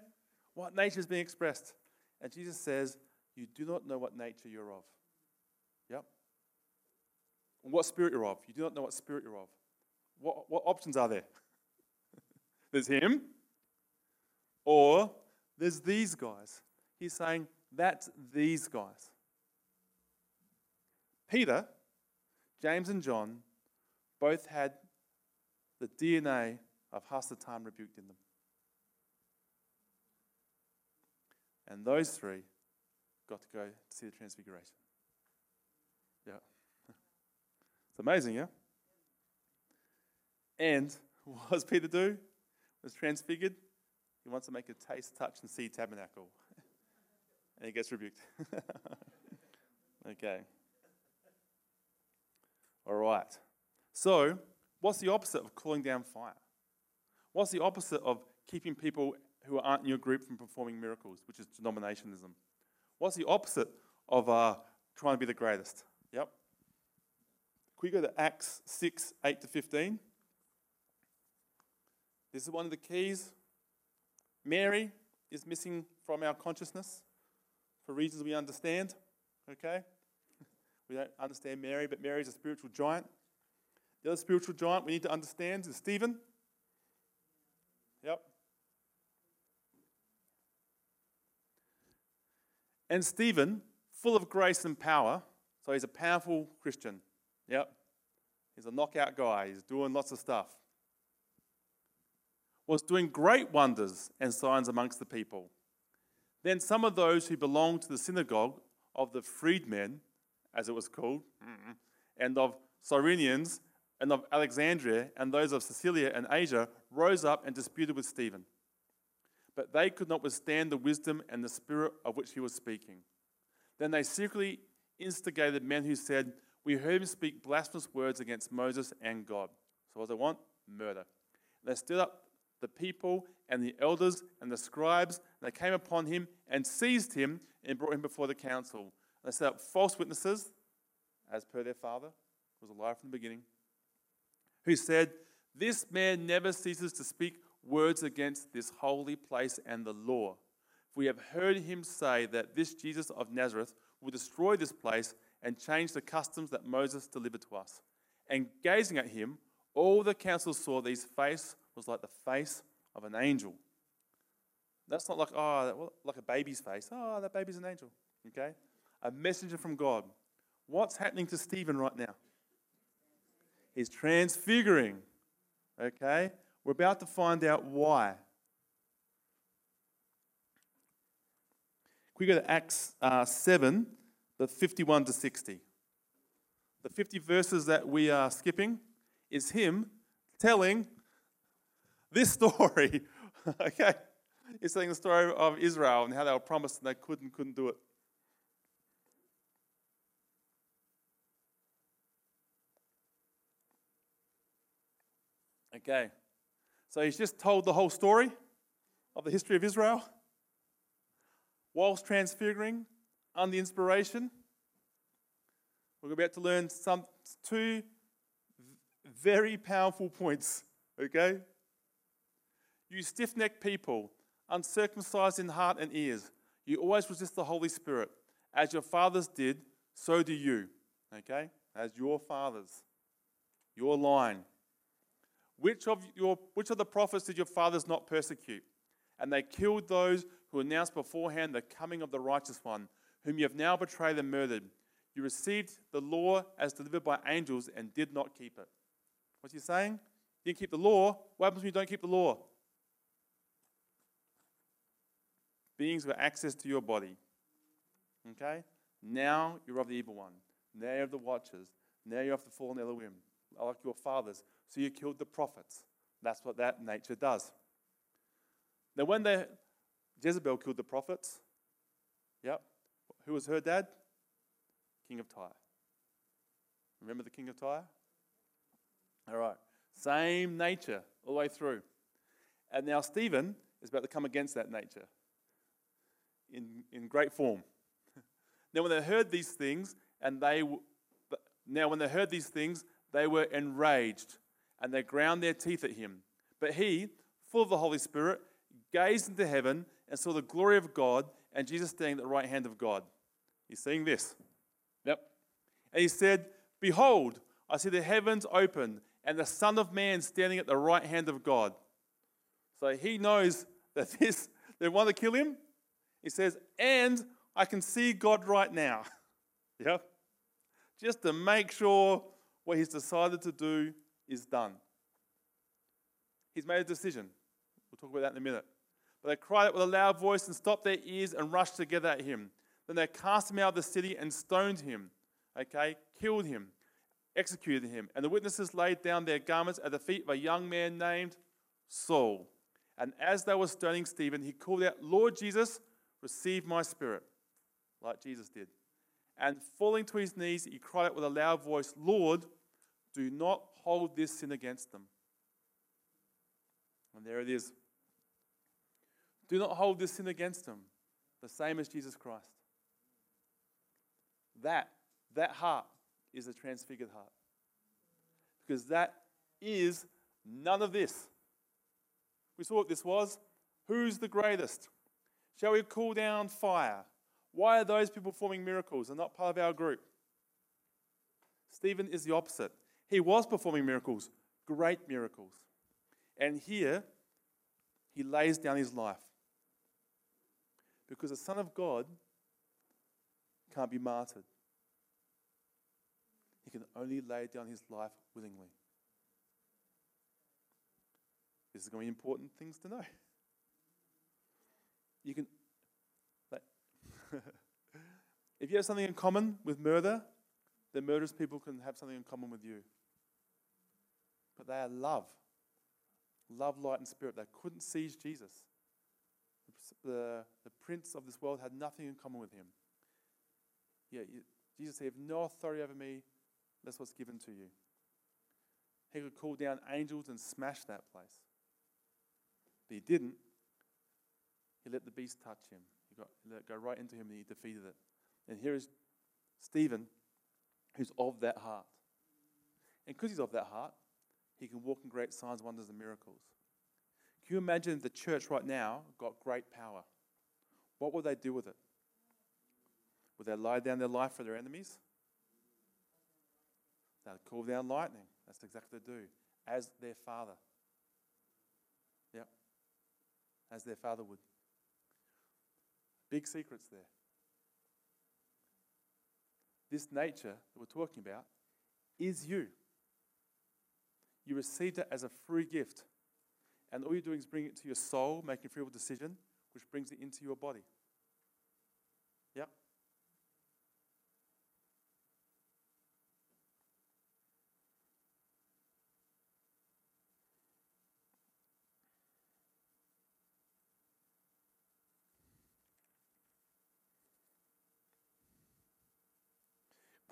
What nature is being expressed? And Jesus says, you do not know what nature you're of. Yep. And what spirit you're of. You do not know what spirit you're of. What, what options are there? There's him, or there's these guys. He's saying, that's these guys. Peter, James and John both had the D N A of Hasatan rebuked in them. And those three got to go to see the transfiguration. Yeah. It's amazing, yeah? And what does Peter do? Was transfigured. He wants to make a taste, touch, and see tabernacle. And he gets rebuked. Okay. All right. So, what's the opposite of calling down fire? What's the opposite of keeping people who aren't in your group from performing miracles, which is denominationism? What's the opposite of uh, trying to be the greatest? Yep. Can we go to Acts six, eight to fifteen? This is one of the keys. Mary is missing from our consciousness for reasons we understand. Okay? We don't understand Mary, but Mary is a spiritual giant. The other spiritual giant we need to understand is Stephen. Yep. And Stephen, full of grace and power, so he's a powerful Christian. Yep. He's a knockout guy. He's doing lots of stuff. Was doing great wonders and signs amongst the people. Then some of those who belonged to the synagogue of the freedmen, as it was called, and of Cyrenians, and of Alexandria, and those of Sicilia and Asia, rose up and disputed with Stephen. But they could not withstand the wisdom and the spirit of which he was speaking. Then they secretly instigated men who said, we heard him speak blasphemous words against Moses and God. So what they want? Murder. And they stood up the people and the elders and the scribes, and they came upon him and seized him and brought him before the council. And they set up false witnesses, as per their father, who was a liar from the beginning, who said, this man never ceases to speak words against this holy place and the law. For we have heard him say that this Jesus of Nazareth will destroy this place and change the customs that Moses delivered to us. And gazing at him, all the council saw these face was like the face of an angel. That's not like, oh, like a baby's face. Oh, that baby's an angel. Okay? A messenger from God. What's happening to Stephen right now? He's transfiguring. Okay? We're about to find out why. we go to Acts uh, seven, the fifty-one to sixty. The fifty verses that we are skipping is him telling this story, okay? He's telling the story of Israel and how they were promised and they could and couldn't do it. Okay, so he's just told the whole story of the history of Israel whilst transfiguring under inspiration. We're about to learn some two very powerful points, okay? You stiff-necked people, uncircumcised in heart and ears, you always resist the Holy Spirit. As your fathers did, so do you, okay? As your fathers, your line. Which of your which of the prophets did your fathers not persecute? And they killed those who announced beforehand the coming of the righteous one, whom you have now betrayed and murdered. You received the law as delivered by angels and did not keep it. What's he saying? You didn't keep the law. What happens when you don't keep the law? Beings with access to your body. Okay? Now you're of the evil one. Now you're of the watchers. Now you're of the fallen Elohim, like your fathers. So you killed the prophets. That's what that nature does. Now when they, Jezebel killed the prophets, yep. Who was her dad? King of Tyre. Remember the king of Tyre? All right. Same nature all the way through. And now Stephen is about to come against that nature in, in great form. Now when they heard these things, and they now when they heard these things, they were enraged, and they ground their teeth at him. But he, full of the Holy Spirit, gazed into heaven and saw the glory of God and Jesus standing at the right hand of God. He's seeing this. Yep. And he said, "Behold, I see the heavens opened and the Son of Man standing at the right hand of God." So he knows that this, they want to kill him. He says, "And I can see God right now." Yep. Just to make sure what he's decided to do is done. He's made a decision. We'll talk about that in a minute. But they cried out with a loud voice and stopped their ears and rushed together at him. Then they cast him out of the city and stoned him, okay, killed him, executed him. And the witnesses laid down their garments at the feet of a young man named Saul. And as they were stoning Stephen, he called out, "Lord Jesus, receive my spirit," like Jesus did. And falling to his knees, he cried out with a loud voice, "Lord, do not hold this sin against them." And there it is. Do not hold this sin against them. The same as Jesus Christ. That, that heart is a transfigured heart. Because that is none of this. We saw what this was. Who's the greatest? Shall we call down fire? Why are those people performing miracles and not part of our group? Stephen is the opposite. He was performing miracles, great miracles. And here, he lays down his life. Because the Son of God can't be martyred. He can only lay down his life willingly. This is going to be important things to know. You can, like, if you have something in common with murder, then murderous people can have something in common with you. But they are love. Love, light, and spirit. They couldn't seize Jesus. The, the prince of this world had nothing in common with him. Yeah, you, Jesus said, "You have no authority over me, that's what's given to you." He could call down angels and smash that place. But he didn't. He let the beast touch him. He got, let it go right into him and he defeated it. And here is Stephen, who's of that heart. And because he's of that heart, he can walk in great signs, wonders, and miracles. Can you imagine if the church right now got great power? What would they do with it? Would they lie down their life for their enemies? They'd call down lightning. That's exactly what they do. As their father. Yep. As their father would. Big secrets there. This nature that we're talking about is you. You received it as a free gift. And all you're doing is bringing it to your soul, making a free will decision, which brings it into your body.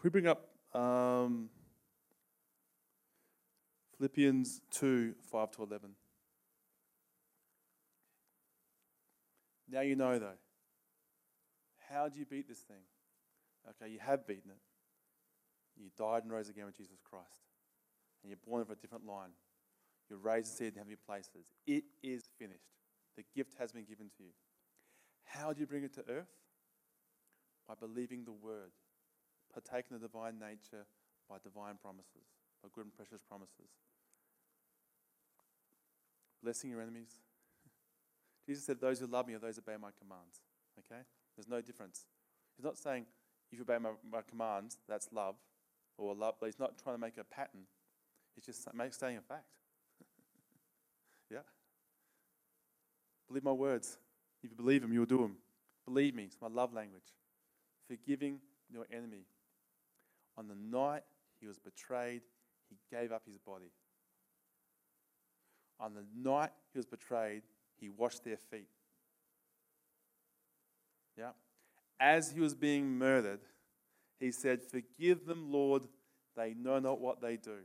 we bring up um, Philippians two, five to eleven? Now you know, though. How do you beat this thing? Okay, you have beaten it. You died and rose again with Jesus Christ. And you're born of a different line. You're raised and seated in heavenly places. It is finished. The gift has been given to you. How do you bring it to earth? By believing the word, partaking of the divine nature by divine promises, by good and precious promises. Blessing your enemies. Jesus said, those who love me are those who obey my commands. Okay? There's no difference. He's not saying, if you obey my, my commands, that's love, or love. But he's not trying to make a pattern. He's just stating a fact. Yeah? Believe my words. If you believe them, you will do them. Believe me. It's my love language. Forgiving your enemy. On the night he was betrayed, he gave up his body. On the night he was betrayed, he washed their feet. Yeah? As he was being murdered, he said, "Forgive them, Lord, they know not what they do."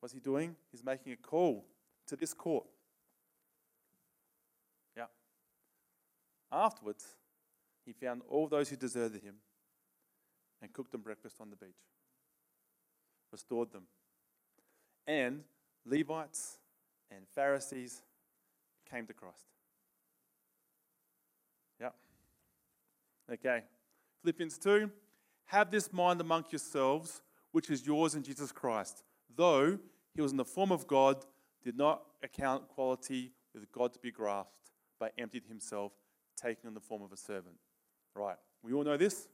What's he doing? He's making a call to this court. Yeah. Afterwards, he found all those who deserted him and cooked them breakfast on the beach. Restored them. And Levites and Pharisees came to Christ. Yep. Okay. Philippians two. Have this mind among yourselves, which is yours in Jesus Christ, though he was in the form of God, did not account equality with God to be grasped, but emptied himself, taking on the form of a servant. Right. We all know this.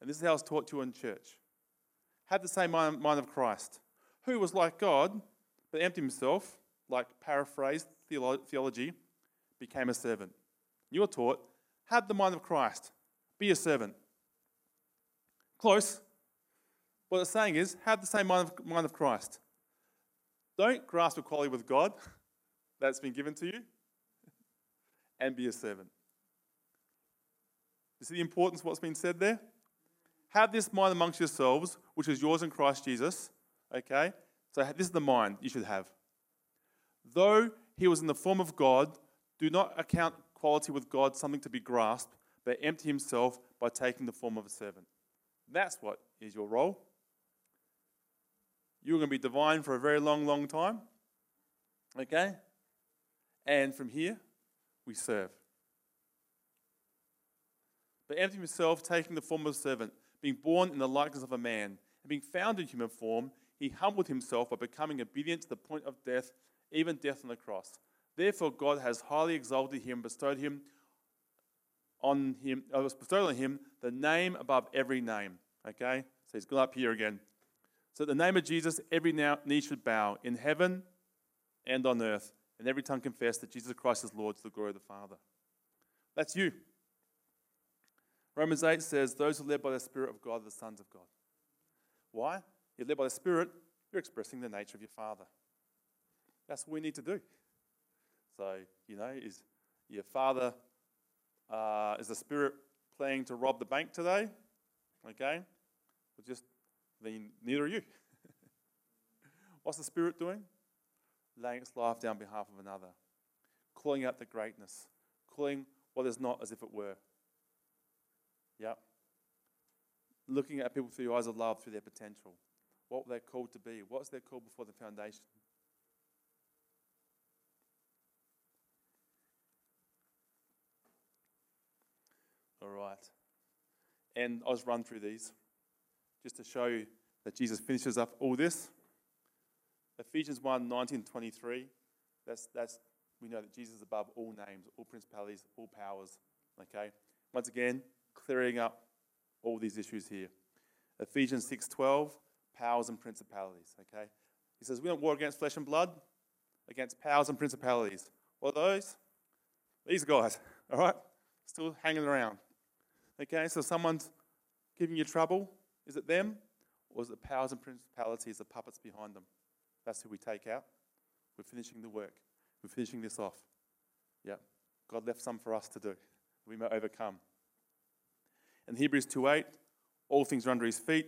And this is how it's taught to you in church. Have the same mind of Christ, who was like God, but emptied himself, like paraphrased theology, became a servant. You are taught, have the mind of Christ, be a servant. Close. What it's saying is, have the same mind of, mind of Christ. Don't grasp equality with God that's been given to you, and be a servant. You see the importance of what's been said there? Have this mind amongst yourselves, which is yours in Christ Jesus. Okay? So this is the mind you should have. Though he was in the form of God, do not account equality with God something to be grasped, but empty himself by taking the form of a servant. That's what is your role. You're going to be divine for a very long, long time. Okay? And from here, we serve. But empty himself, taking the form of a servant, being born in the likeness of a man, and being found in human form, he humbled himself by becoming obedient to the point of death, even death on the cross. Therefore, God has highly exalted him, bestowed him on him, uh, bestowed on him the name above every name. Okay, so he's gone up here again. So, at the name of Jesus, every knee should bow in heaven and on earth, and every tongue confess that Jesus Christ is Lord to the glory of the Father. That's you. Romans eight says, "Those who are led by the Spirit of God are the sons of God." Why? You're led by the Spirit. You're expressing the nature of your Father. That's what we need to do. So, you know, is your father, uh, is the Spirit planning to rob the bank today? Okay? Well, just, then neither are you. What's the Spirit doing? Laying its life down on behalf of another. Calling out the greatness. Calling what is not as if it were. Yep. Looking at people through the eyes of love, through their potential. What were they called to be? What's their call before the foundation? All right. And I'll just run through these just to show you that Jesus finishes up all this. Ephesians one, nineteen to twenty-three. That's, that's, we know that Jesus is above all names, all principalities, all powers. Okay? Once again, clearing up all these issues here. Ephesians six, twelve, powers and principalities. Okay? He says, we don't war against flesh and blood, against powers and principalities. What are those? These guys. All right? Still hanging around. Okay, so someone's giving you trouble. Is it them? Or is it the powers and principalities, the puppets behind them? That's who we take out. We're finishing the work. We're finishing this off. Yeah. God left some for us to do. We may overcome. In Hebrews two eight, all things are under his feet.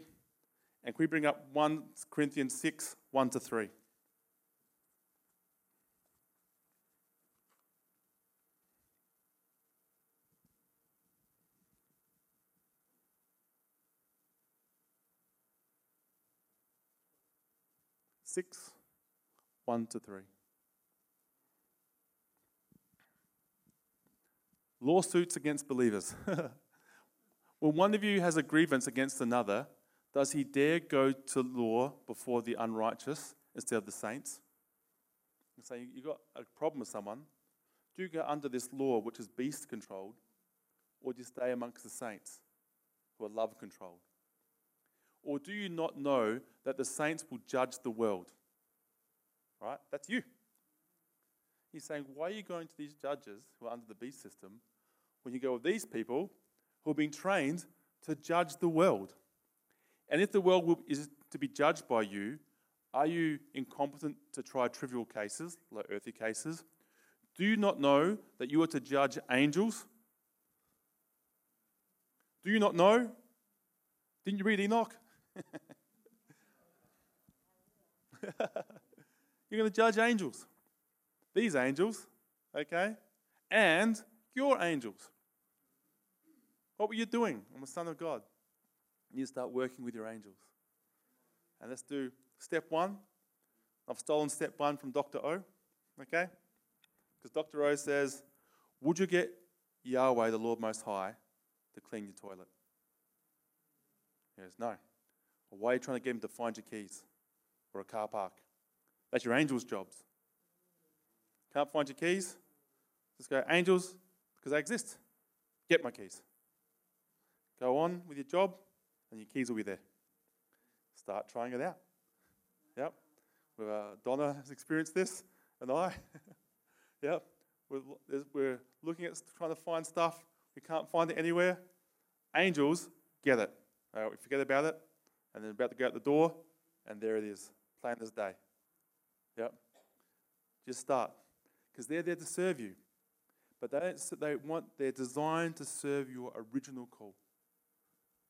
And can we bring up First Corinthians six, one to three? six, one to three. Lawsuits against believers. When one of you has a grievance against another, does he dare go to law before the unrighteous instead of the saints? And say, you've got a problem with someone, do you go under this law which is beast controlled, or do you stay amongst the saints who are love controlled? Or do you not know that the saints will judge the world? Right? That's you. He's saying, why are you going to these judges who are under the beast system when you go with these people who are being trained to judge the world? And if the world is to be judged by you, are you incompetent to try trivial cases, like earthly cases? Do you not know that you are to judge angels? Do you not know? Didn't you read Enoch? You're going to judge angels. These angels, okay? And your angels. What were you doing? I'm the Son of God. You need to start working with your angels. And let's do step one. I've stolen step one from Doctor O, okay? Because Doctor O says, would you get Yahweh, the Lord Most High, to clean your toilet? He goes, no. Why are you trying to get him to find your keys or a car park? That's your angels' jobs. Can't find your keys? Just go, angels, because they exist. Get my keys. Go on with your job, and your keys will be there. Start trying it out. Yep. With, uh, Donna has experienced this, and I. Yep. We're, we're looking at trying to find stuff. We can't find it anywhere. Angels, get it. All right, we forget about it, and then about to go out the door, and there it is, plain as day. Yep. Just start, because they're there to serve you, but they don't, they want they're designed to serve your original call.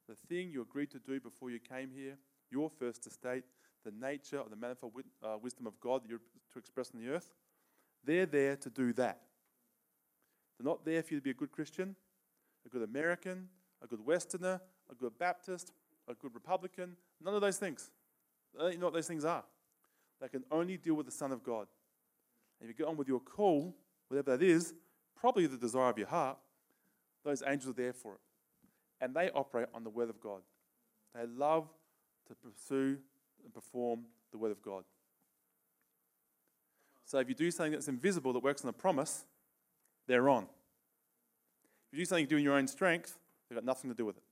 The thing you agreed to do before you came here, your first estate, the nature of the manifold wit, uh, wisdom of God that you're to express on the earth. They're there to do that. They're not there for you to be a good Christian, a good American, a good Westerner, a good Baptist, a good Republican, none of those things. They don't know what those things are. They can only deal with the Son of God. And if you get on with your call, whatever that is, probably the desire of your heart, those angels are there for it. And they operate on the Word of God. They love to pursue and perform the Word of God. So if you do something that's invisible that works on a promise, they're on. If you do something you do in your own strength, they've got nothing to do with it.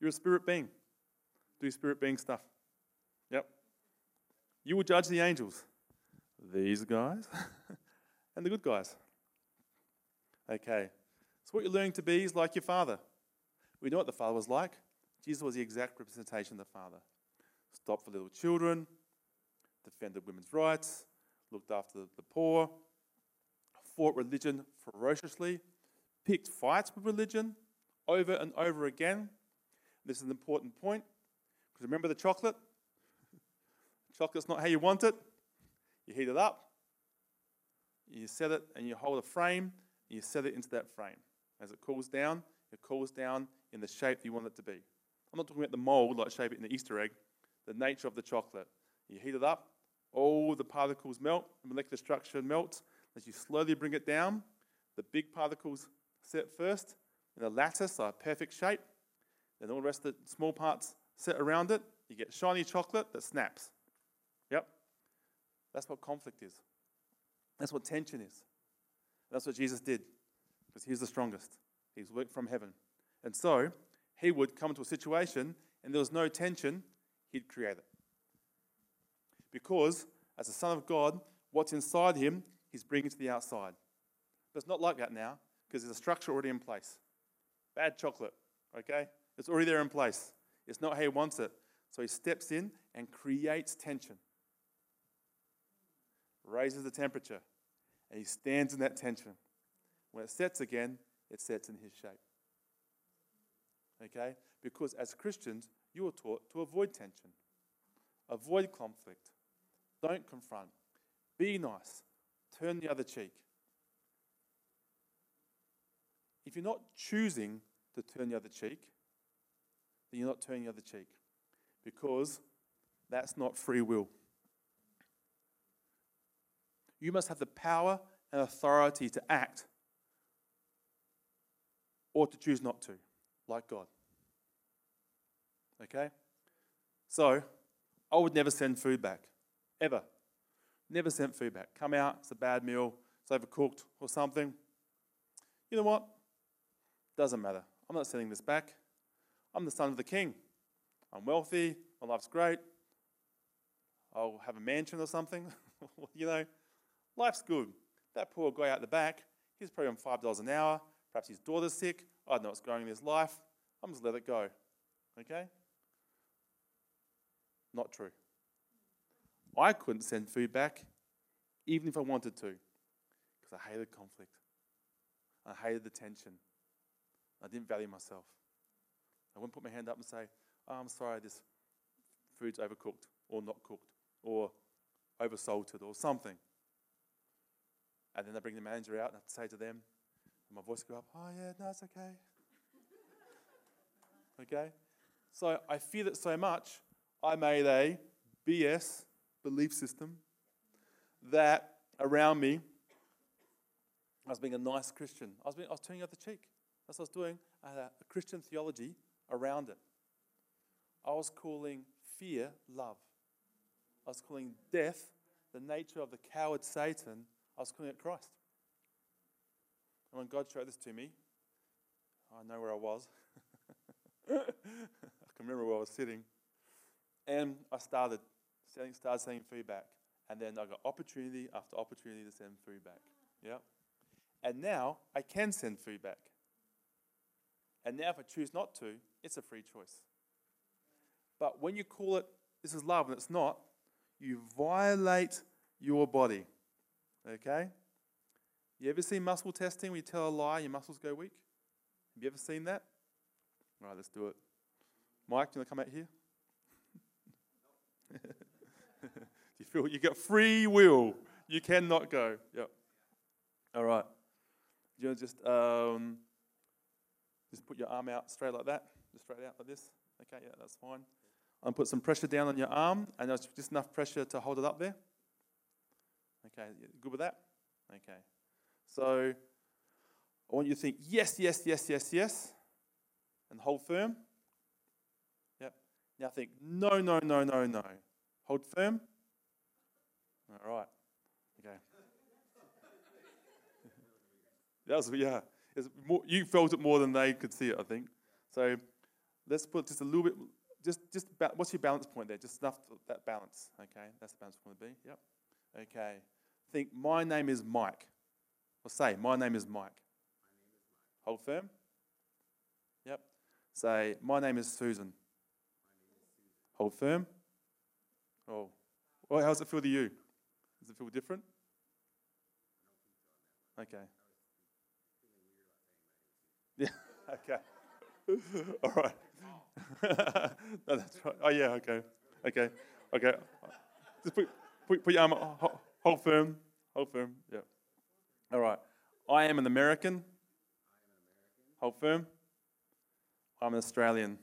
You're a spirit being. Do spirit being stuff. Yep. You will judge the angels. These guys. And the good guys. Okay. So what you're learning to be is like your Father. We know what the Father was like. Jesus was the exact representation of the Father. Stopped for little children. Defended women's rights. Looked after the poor. Fought religion ferociously. Picked fights with religion over and over again. This is an important point, because remember the chocolate? Chocolate's not how you want it. You heat it up, you set it, and you hold a frame, and you set it into that frame. As it cools down, it cools down in the shape that you want it to be. I'm not talking about the mold, like shape it in the Easter egg, the nature of the chocolate. You heat it up, all the particles melt, the molecular structure melts. As you slowly bring it down, the big particles set first in a lattice, like a perfect shape. Then all the rest of the small parts set around it. You get shiny chocolate that snaps. Yep. That's what conflict is. That's what tension is. That's what Jesus did, because he's the strongest. He's worked from heaven. And so he would come to a situation and there was no tension, he'd create it. Because as the Son of God, what's inside him, he's bringing to the outside. But it's not like that now, because there's a structure already in place. Bad chocolate, okay? It's already there in place. It's not how he wants it. So he steps in and creates tension. Raises the temperature. And he stands in that tension. When it sets again, it sets in his shape. Okay? Because as Christians, you were taught to avoid tension, avoid conflict, don't confront, be nice, turn the other cheek. If you're not choosing to turn the other cheek, then you're not turning the other cheek, because that's not free will. You must have the power and authority to act or to choose not to, like God. Okay? So, I would never send food back, ever. Never sent food back. Come out, it's a bad meal, it's overcooked or something. You know what? Doesn't matter. I'm not sending this back. I'm the son of the king. I'm wealthy. My life's great. I'll have a mansion or something. You know, life's good. That poor guy out the back, he's probably on five dollars an hour. Perhaps his daughter's sick. I don't know what's going on in his life. I'm just let it go. Okay? Not true. I couldn't send food back, even if I wanted to, because I hated conflict. I hated the tension. I didn't value myself. I wouldn't put my hand up and say, oh, I'm sorry, this food's overcooked or not cooked or oversalted or something. And then I bring the manager out and I have to say to them, and my voice go up, oh yeah, no, it's okay. Okay? So I feared it so much, I made a B S belief system that around me, I was being a nice Christian. I was, being, I was turning the other cheek. That's what I was doing. I had a Christian theology around it. I was calling fear love. I was calling death, the nature of the coward Satan, I was calling it Christ. And when God showed this to me, I know where I was. I can remember where I was sitting. And I started, started sending food back. And then I got opportunity after opportunity to send food back. Yeah. And now I can send food back. And now if I choose not to, it's a free choice. But when you call it, this is love, and it's not, you violate your body. Okay? You ever seen muscle testing where you tell a lie, your muscles go weak? Have you ever seen that? All right, let's do it. Mike, do you want to come out here? Do you feel you got free will? You cannot go. Yep. All right. Do you want to just... Um, Just put your arm out straight like that, just straight out like this. Okay, yeah, that's fine. And put some pressure down on your arm, and there's just enough pressure to hold it up there. Okay, good with that? Okay. So I want you to think, yes, yes, yes, yes, yes, and hold firm. Yep. Now think, no, no, no, no, no. Hold firm. All right. Okay. That was, yeah. More, you felt it more than they could see it, I think. So let's put just a little bit, just, just about, what's your balance point there? Just enough to, that balance, okay? That's the balance point to be, yep. Okay, think, my name is Mike. Or say, my name is Mike. My name is Mike. Hold firm. Yep. Say, my name is Susan. My name is Susan. Hold firm. Oh, well, how does it feel to you? Does it feel different? Okay. Yeah, okay. All right. No, that's right. Oh, yeah, okay. Okay, okay. Just put, put, put your arm up. Hold, hold firm. Hold firm. Yeah. All right. I am an American. I am an American. Hold firm. I'm an Australian.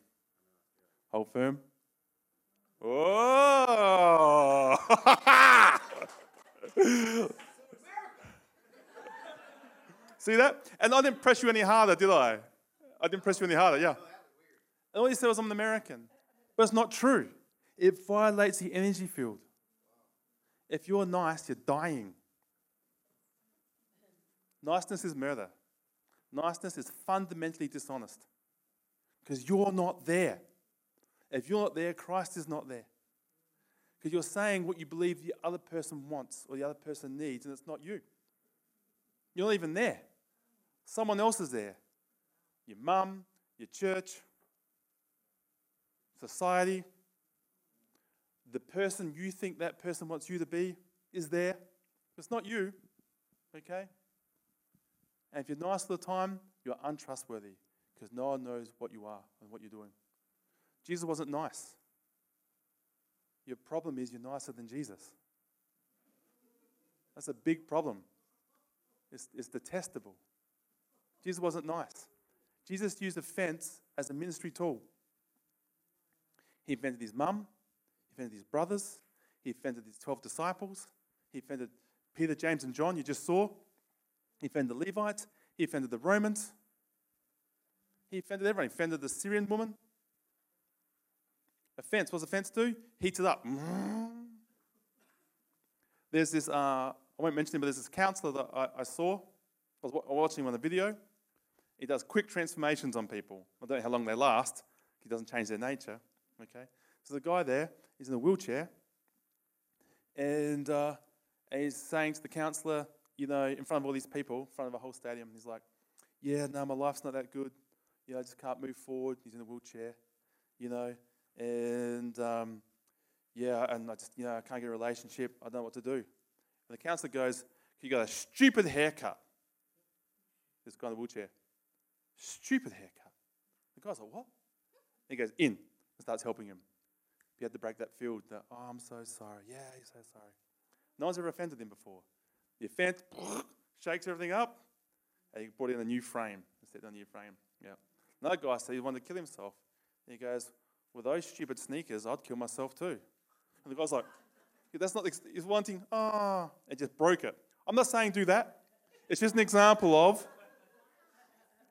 Hold firm. Oh! See that? And I didn't press you any harder, did I? I didn't press you any harder, yeah. And all you said was, I'm an American. But it's not true. It violates the energy field. If you're nice, you're dying. Niceness is murder. Niceness is fundamentally dishonest. Because you're not there. If you're not there, Christ is not there. Because you're saying what you believe the other person wants or the other person needs, and it's not you. You're not even there. Someone else is there. Your mum, your church, society. The person you think that person wants you to be is there. It's not you, okay? And if you're nice all the time, you're untrustworthy because because no one knows what you are and what you're doing. Jesus wasn't nice. Your problem is you're nicer than Jesus. That's a big problem. It's, it's detestable. Jesus wasn't nice. Jesus used offense as a ministry tool. He offended his mum. He offended his brothers. He offended his twelve disciples. He offended Peter, James, and John, you just saw. He offended the Levites. He offended the Romans. He offended everyone. He offended the Syrian woman. Offense. What's offense do? Heats it up. There's this, uh, I won't mention him, but there's this counselor that I, I saw. I was watching him on the video. He does quick transformations on people. I don't know how long they last. He doesn't change their nature. Okay. So the guy there is in a wheelchair, and, uh, and he's saying to the counsellor, you know, in front of all these people, in front of a whole stadium, he's like, yeah, no, my life's not that good. You know, I just can't move forward. He's in a wheelchair, you know, and um, yeah, and I just, you know, I can't get a relationship. I don't know what to do. And the counsellor goes, you got a stupid haircut. This guy in the wheelchair. Stupid haircut. The guy's like, what? And he goes, in, and starts helping him. He had to break that field. That, oh, I'm so sorry. Yeah, you're so sorry. No one's ever offended him before. The offense shakes everything up, and he brought in a new frame. Set on a new frame. Yeah. Another guy said he wanted to kill himself. And he goes, with those stupid sneakers, I'd kill myself too. And the guy's like, yeah, that's not. He's wanting. Ah, oh, and just broke it. I'm not saying do that. It's just an example of.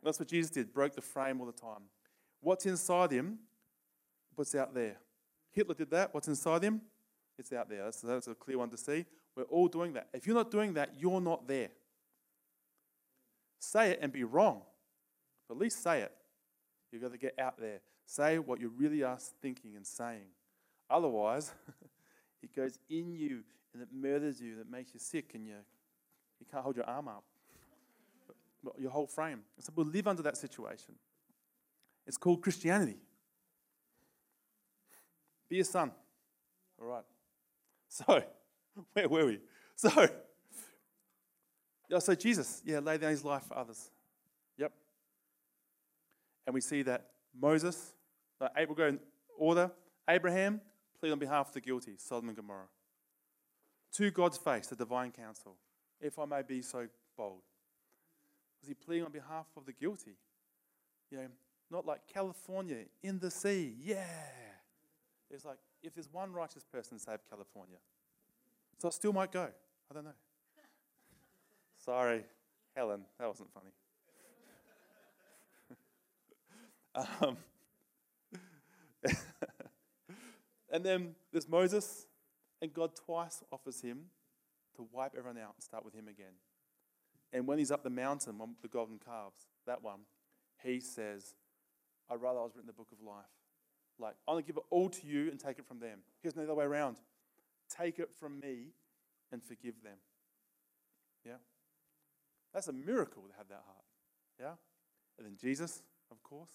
That's what Jesus did. Broke the frame all the time. What's inside him, what's out there. Hitler did that. What's inside him? It's out there. That's, that's a clear one to see. We're all doing that. If you're not doing that, you're not there. Say it and be wrong. But at least say it. You've got to get out there. Say what you really are thinking and saying. Otherwise, it goes in you and it murders you and it makes you sick and you, you can't hold your arm up. But, but your whole frame. So we'll live under that situation. It's called Christianity. Be a son. All right. So, where were we? So, yeah, so Jesus, yeah, laid down his life for others. Yep. And we see that Moses, like Abraham, go in order. Abraham pleaded on behalf of the guilty, Sodom and Gomorrah. To God's face, the divine counsel, if I may be so bold. Was he pleading on behalf of the guilty? You know, not like California in the sea. Yeah. It's like, if there's one righteous person saved California. So I still might go. I don't know. Sorry, Helen. That wasn't funny. um, and then there's Moses, and God twice offers him to wipe everyone out and start with him again. And when he's up the mountain, on the golden calves, that one, he says, I'd rather I was written the book of life. Like, I'm going to give it all to you and take it from them. Here's no other way around. Take it from me and forgive them. Yeah? That's a miracle to have that heart. Yeah? And then Jesus, of course.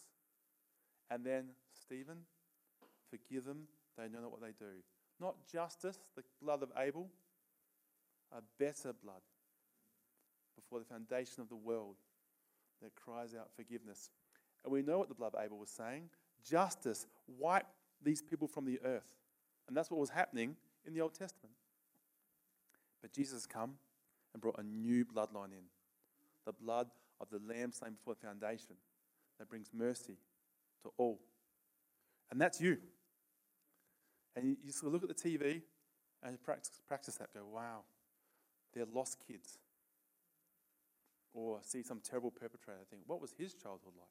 And then Stephen, forgive them. They know not what they do. Not justice, the blood of Abel, a better blood before the foundation of the world that cries out forgiveness. And we know what the blood of Abel was saying. Justice, wipe these people from the earth. And that's what was happening in the Old Testament. But Jesus come and brought a new bloodline in. The blood of the Lamb slain before the foundation that brings mercy to all. And that's you. And you, you sort of look at the T V and you practice, practice that. Go, wow, they're lost kids. Or see some terrible perpetrator. Think, what was his childhood like?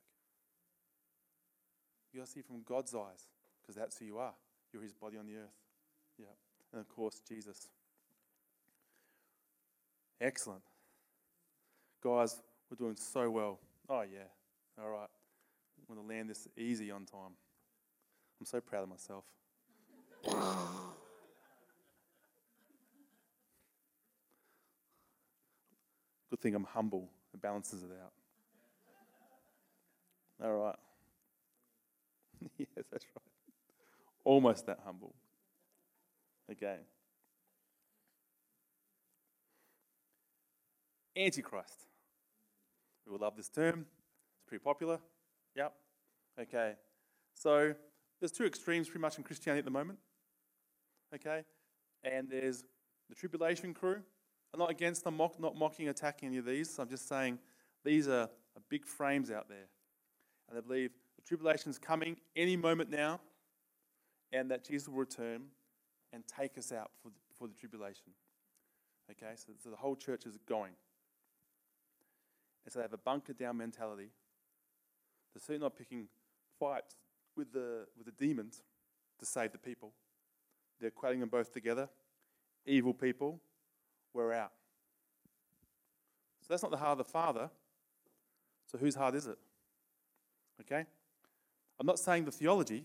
You got to see from God's eyes, because that's who you are. You're his body on the earth. Yeah. And of course, Jesus. Excellent. Guys, we're doing so well. Oh, yeah. All right. I'm going to land this easy on time. I'm so proud of myself. Good thing I'm humble. It balances it out. All right. Yes, that's right. Almost that humble. Okay. Antichrist. We will love this term. It's pretty popular. Yep. Okay. So there's two extremes pretty much in Christianity at the moment. Okay. And there's the tribulation crew. I'm not against them, mock, not mocking, attacking any of these. So I'm just saying these are, are big frames out there. And they believe the tribulation is coming any moment now and that Jesus will return and take us out before the, before the tribulation. Okay, so, so the whole church is going. And so they have a bunker down mentality. They're certainly not picking fights with the with the demons to save the people. They're equating them both together. Evil people, we're out. So that's not the heart of the Father. So whose heart is it? Okay? I'm not saying the theology.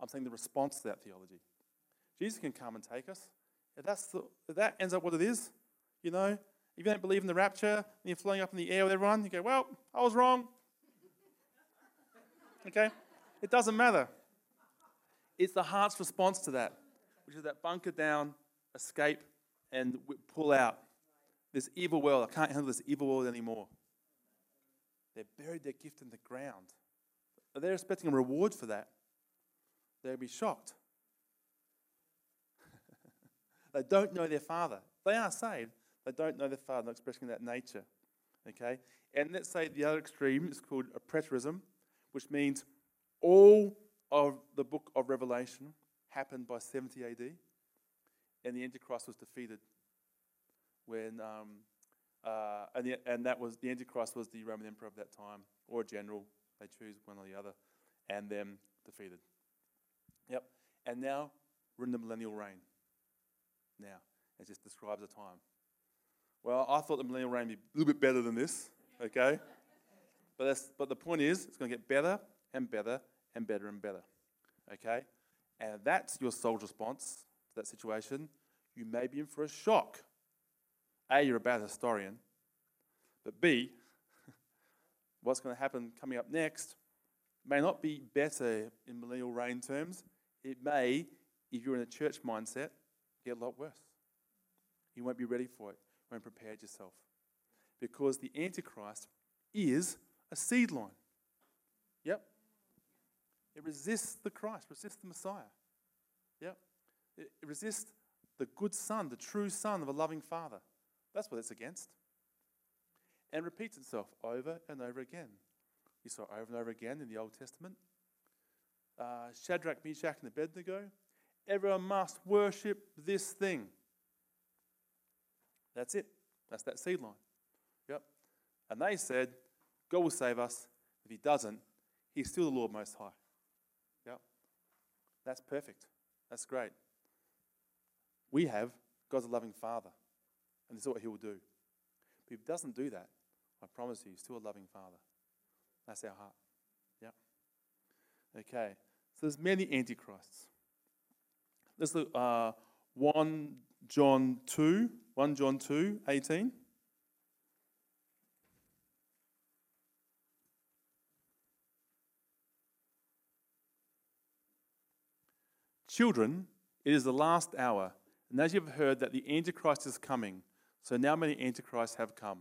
I'm saying the response to that theology. Jesus can come and take us. If, that's the, if that ends up what it is, you know, if you don't believe in the rapture and you're flying up in the air with everyone, you go, well, I was wrong. Okay? It doesn't matter. It's the heart's response to that, which is that bunker down, escape, and pull out. This evil world, I can't handle this evil world anymore. They buried their gift in the ground. If they're expecting a reward for that, they'd be shocked. They don't know their Father. They are saved. They don't know their Father, not expressing that nature. Okay? And let's say the other extreme is called a preterism, which means all of the book of Revelation happened by seventy A D, and the Antichrist was defeated. When um, uh, and, the, and that was the Antichrist was the Roman emperor of that time, or a general. They choose one or the other, and then defeated. Yep. And now we're in the millennial reign. Now it just describes a time. Well, I thought the millennial reign would be a little bit better than this. Okay. But that's, but the point is, it's going to get better and better and better and better. Okay. And if that's your soul's response to that situation, you may be in for a shock. A, you're a bad historian, but B, what's going to happen coming up next may not be better in millennial reign terms. It may, if you're in a church mindset, get a lot worse. You won't be ready for it. You won't prepare yourself. Because the Antichrist is a seed line. Yep. It resists the Christ, resists the Messiah. Yep. It, it resists the good son, the true son of a loving Father. That's what it's against. And repeats itself over and over again. You saw it over and over again in the Old Testament. Uh, Shadrach, Meshach, and Abednego. Everyone must worship this thing. That's it. That's that seed line. Yep. And they said, God will save us. If he doesn't, he's still the Lord Most High. Yep. That's perfect. That's great. We have God's a loving Father. And this is what he will do. But if he doesn't do that, I promise you, he's still a loving Father. That's our heart. Yep. Okay. So there's many antichrists. Let's look uh, First John two. First John two, eighteen. Children, it is the last hour. And as you have heard that the Antichrist is coming, so now many antichrists have come.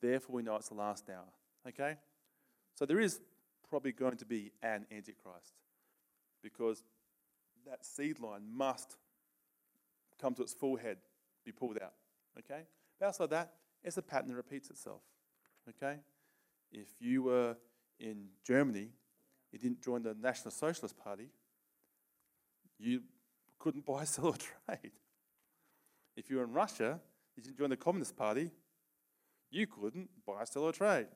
Therefore, we know it's the last hour. Okay? So there is probably going to be an Antichrist because that seed line must come to its full head, be pulled out. Okay? But outside that, it's a pattern that repeats itself. Okay? If you were in Germany, you didn't join the National Socialist Party, you couldn't buy, sell, or trade. If you were in Russia, you didn't join the Communist Party, you couldn't buy, sell, or trade.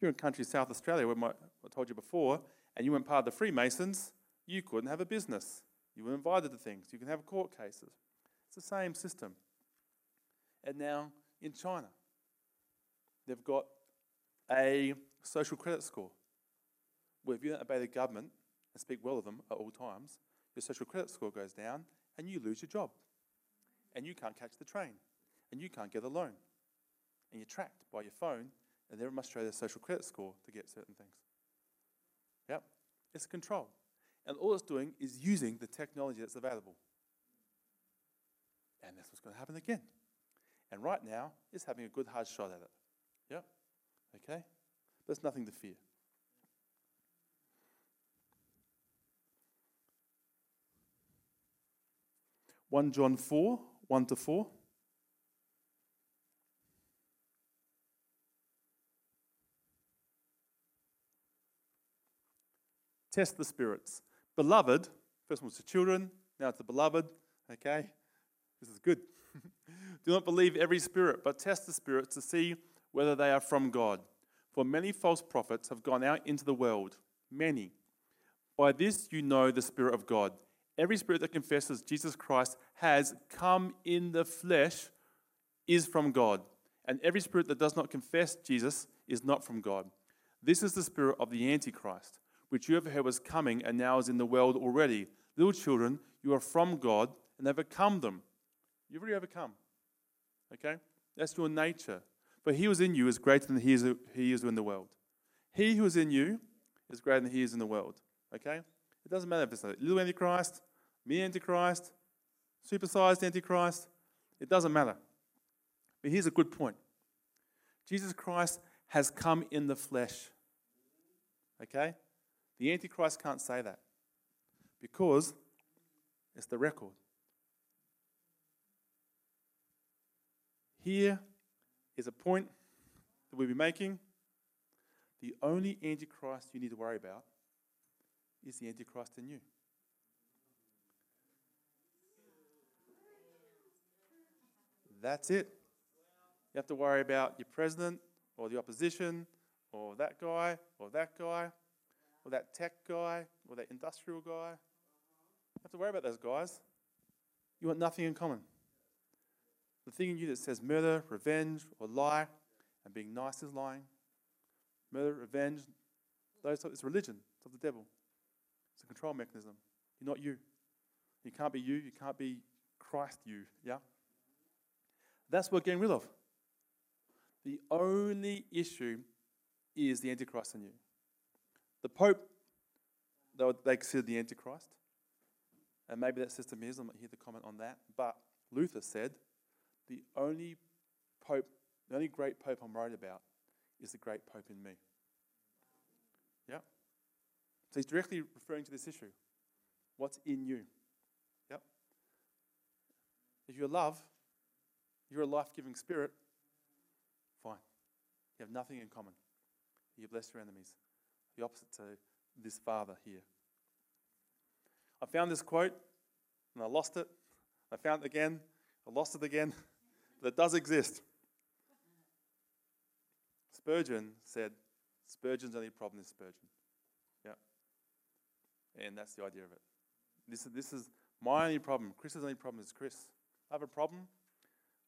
You're in a country, South Australia, where my, I told you before, and you weren't part of the Freemasons, you couldn't have a business. You were invited to things. You can have court cases. It's the same system. And now in China, they've got a social credit score where if you don't obey the government and speak well of them at all times, your social credit score goes down and you lose your job. And you can't catch the train, and you can't get a loan, and you're tracked by your phone, and everyone must show their social credit score to get certain things. Yep, it's control. And all it's doing is using the technology that's available. And that's what's going to happen again. And right now, it's having a good hard shot at it. Yep, okay? There's nothing to fear. First John four, one to four. Test the spirits. Beloved, first one was to children, now it's the beloved. Okay, this is good. Do not believe every spirit, but test the spirits to see whether they are from God. For many false prophets have gone out into the world. Many. By this you know the Spirit of God. Every spirit that confesses Jesus Christ has come in the flesh is from God. And every spirit that does not confess Jesus is not from God. This is the spirit of the Antichrist, which you have heard was coming and now is in the world already. Little children, you are from God and overcome them. You've already overcome. Okay? That's your nature. For he who is in you is greater than he is, he is in the world. He who is in you is greater than he is in the world. Okay? It doesn't matter if it's a little Antichrist, me Antichrist, supersized Antichrist. It doesn't matter. But here's a good point. Jesus Christ has come in the flesh. Okay? The Antichrist can't say that because it's the record. Here is a point that we'll be making. The only Antichrist you need to worry about is the Antichrist in you. That's it. You have to worry about your president or the opposition or that guy or that guy or that tech guy or that industrial guy. You have to worry about those guys. You want nothing in common. The thing in you that says murder, revenge, or lie, and being nice is lying. Murder, revenge, those it's religion. It's of the devil. It's a control mechanism. You're not you. You can't be you. You can't be Christ you. Yeah? That's what we're getting rid of. The only issue is the Antichrist in you. The Pope, they, would, they considered the Antichrist. And maybe that system is. I'm not here to comment on that. But Luther said, the only Pope, the only great Pope I'm worried about is the great Pope in me. Yeah? So he's directly referring to this issue. What's in you? Yep. If you're love, you're a life-giving spirit, fine. You have nothing in common. You bless your enemies. The opposite to this father here. I found this quote, and I lost it. I found it again. I lost it again. But it does exist. Spurgeon said, Spurgeon's only problem is Spurgeon. Yeah. And that's the idea of it. This is, this is my only problem. Chris's only problem is Chris. I have a problem?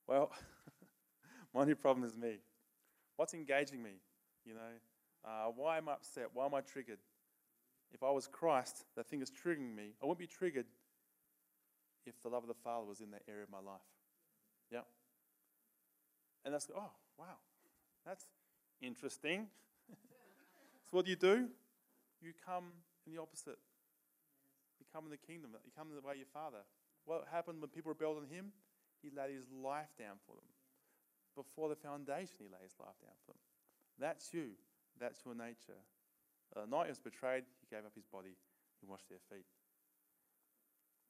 Well, my only problem is me. What's engaging me? You know, uh, why am I upset? Why am I triggered? If I was Christ, that thing is triggering me. I wouldn't be triggered if the love of the Father was in that area of my life. Yeah. And that's, oh, wow. That's interesting. So what do you do? You come in the opposite. You come in the kingdom. You come in the way of your Father. What happened when people rebelled on him? He laid his life down for them. Before the foundation, he laid his life down for them. That's you. That's your nature. The night he was betrayed, he gave up his body. He washed their feet.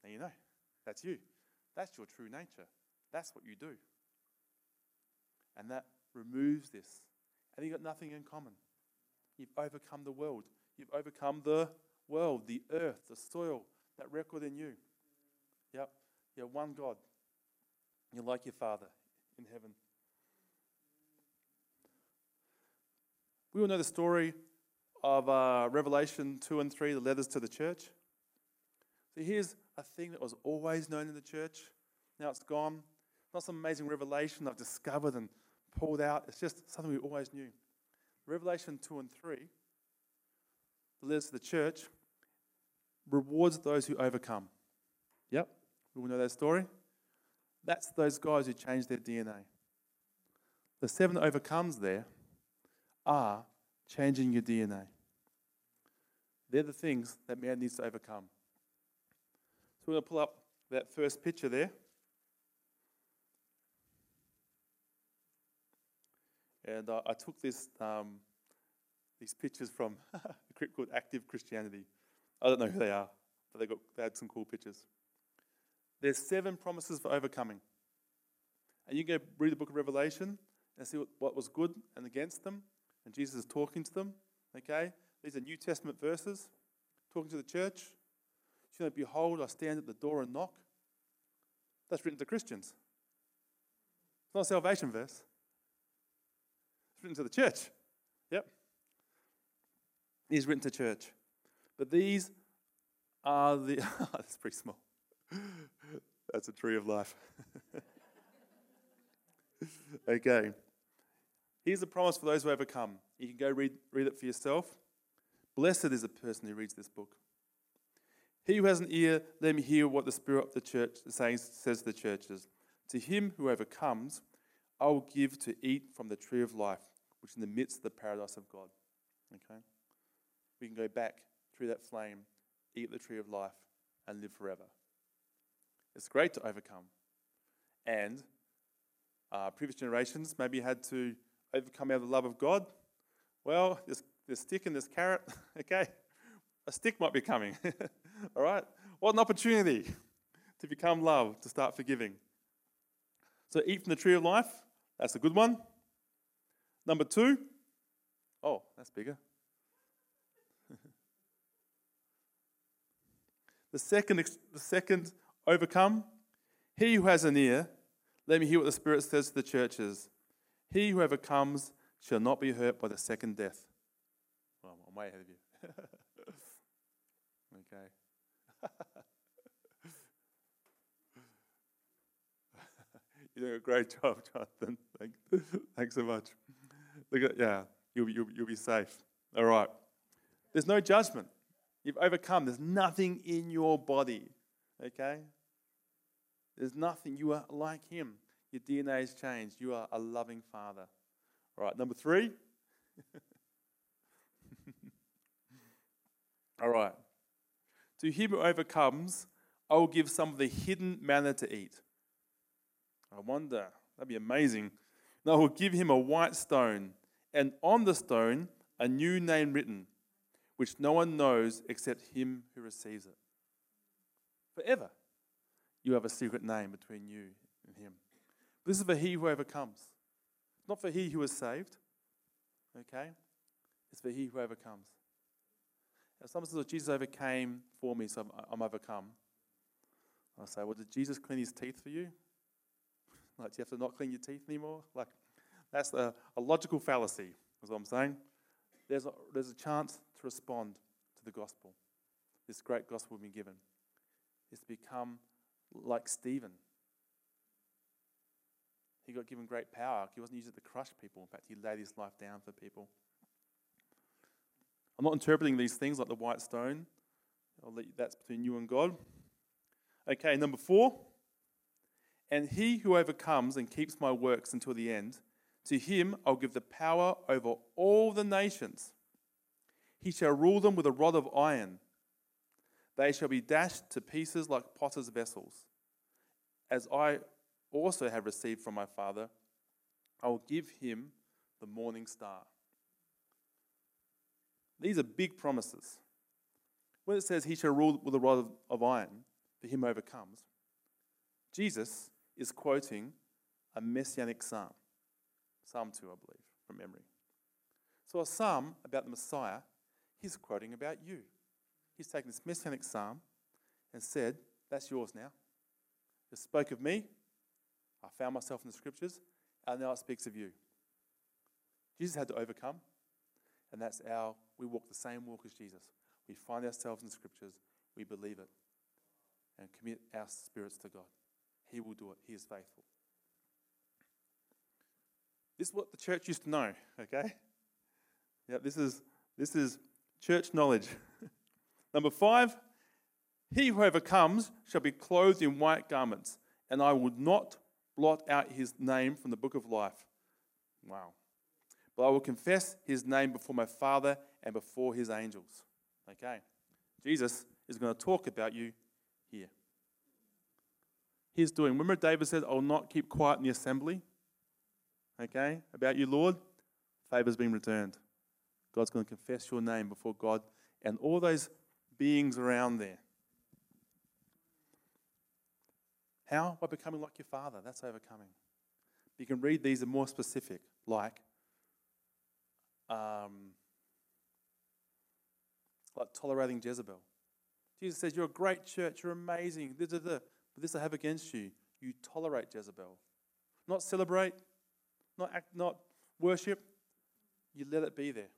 Now you know. That's you. That's your true nature. That's what you do. And that removes this. And you've got nothing in common. You've overcome the world. You've overcome the world, the earth, the soil, that record in you. Yep. You're one God. You're like your Father in heaven. We all know the story of uh, Revelation two and three, the letters to the church. So here's a thing that was always known in the church. Now it's gone. Not some amazing revelation I've discovered and pulled out. It's just something we always knew. Revelation two and three, the letters to the church, rewards those who overcome. Yep, we all know that story. That's those guys who changed their D N A. The seven overcomes there are changing your D N A. They're the things that man needs to overcome. We're going to pull up that first picture there. And uh, I took this um, these pictures from a group called Active Christianity. I don't know who they are, but they got they had some cool pictures. There's seven promises for overcoming. And you can go read the book of Revelation and see what, what was good and against them. And Jesus is talking to them. Okay? These are New Testament verses. Talking to the church. You know, behold, I stand at the door and knock. That's written to Christians. It's not a salvation verse. It's written to the church. Yep. It is written to church. But these are the... That's pretty small. That's a tree of life. Okay. Here's a promise for those who overcome. You can go read, read it for yourself. Blessed is the person who reads this book. He who has an ear, let him hear what the Spirit of the church is saying, says to the churches. To him who overcomes, I will give to eat from the tree of life, which is in the midst of the paradise of God. Okay? We can go back through that flame, eat the tree of life, and live forever. It's great to overcome. And uh, previous generations maybe had to overcome out of the love of God. Well, there's this stick and this carrot, okay? A stick might be coming, all right? What an opportunity to become love, to start forgiving. So eat from the tree of life, that's a good one. Number two, oh, that's bigger. The second, the second overcome, he who has an ear, let me hear what the Spirit says to the churches. He who overcomes shall not be hurt by the second death. Well, I'm way ahead of you. Okay. You're doing a great job, Jonathan. Thank, thanks so much. Look at, yeah, you'll, you'll, you'll be safe. All right. There's no judgment. You've overcome. There's nothing in your body. Okay? There's nothing. You are like him. Your D N A has changed. You are a loving father. All right, number three. All right. To him who overcomes, I will give some of the hidden manna to eat. I wonder. That'd be amazing. And I will give him a white stone, and on the stone a new name written, which no one knows except him who receives it. Forever, you have a secret name between you and him. This is for he who overcomes. Not for he who is saved. Okay? It's for he who overcomes. Now, someone says, Jesus overcame for me, so I'm, I'm overcome. I say, well, did Jesus clean his teeth for you? Like, do you have to not clean your teeth anymore? Like, that's a, a logical fallacy, is what I'm saying. There's a, there's a chance to respond to the gospel. This great gospel we've been given is to become like Stephen. He got given great power. He wasn't using it to crush people. In fact, he laid his life down for people. I'm not interpreting these things like the white stone. I'll let you, that's between you and God. Okay, number four. And he who overcomes and keeps my works until the end, to him I'll give the power over all the nations. He shall rule them with a rod of iron. They shall be dashed to pieces like potter's vessels. As I also have received from my Father, I will give him the morning star. These are big promises. When it says he shall rule with a rod of iron, for him overcomes, Jesus is quoting a messianic psalm. Psalm two, I believe, from memory. So a psalm about the Messiah, he's quoting about you. He's taken this messianic psalm and said, that's yours now. It spoke of me. I found myself in the scriptures, and now it speaks of you. Jesus had to overcome, and that's our, we walk the same walk as Jesus. We find ourselves in the scriptures, we believe it, and commit our spirits to God. He will do it. He is faithful. This is what the church used to know, okay? Yeah, this is this is church knowledge. Number five, he who overcomes shall be clothed in white garments, and I will not blot out his name from the book of life. Wow. But I will confess his name before my Father and before his angels. Okay. Jesus is going to talk about you here. He's doing, remember David said, I will not keep quiet in the assembly. Okay. About you, Lord. Favor's been returned. God's going to confess your name before God and all those beings around there. How? By becoming like your Father. That's overcoming. You can read these are more specific, like, um, like tolerating Jezebel. Jesus says, you're a great church, you're amazing, but this I have against you. You tolerate Jezebel. Not celebrate, not act, not worship. You let it be there.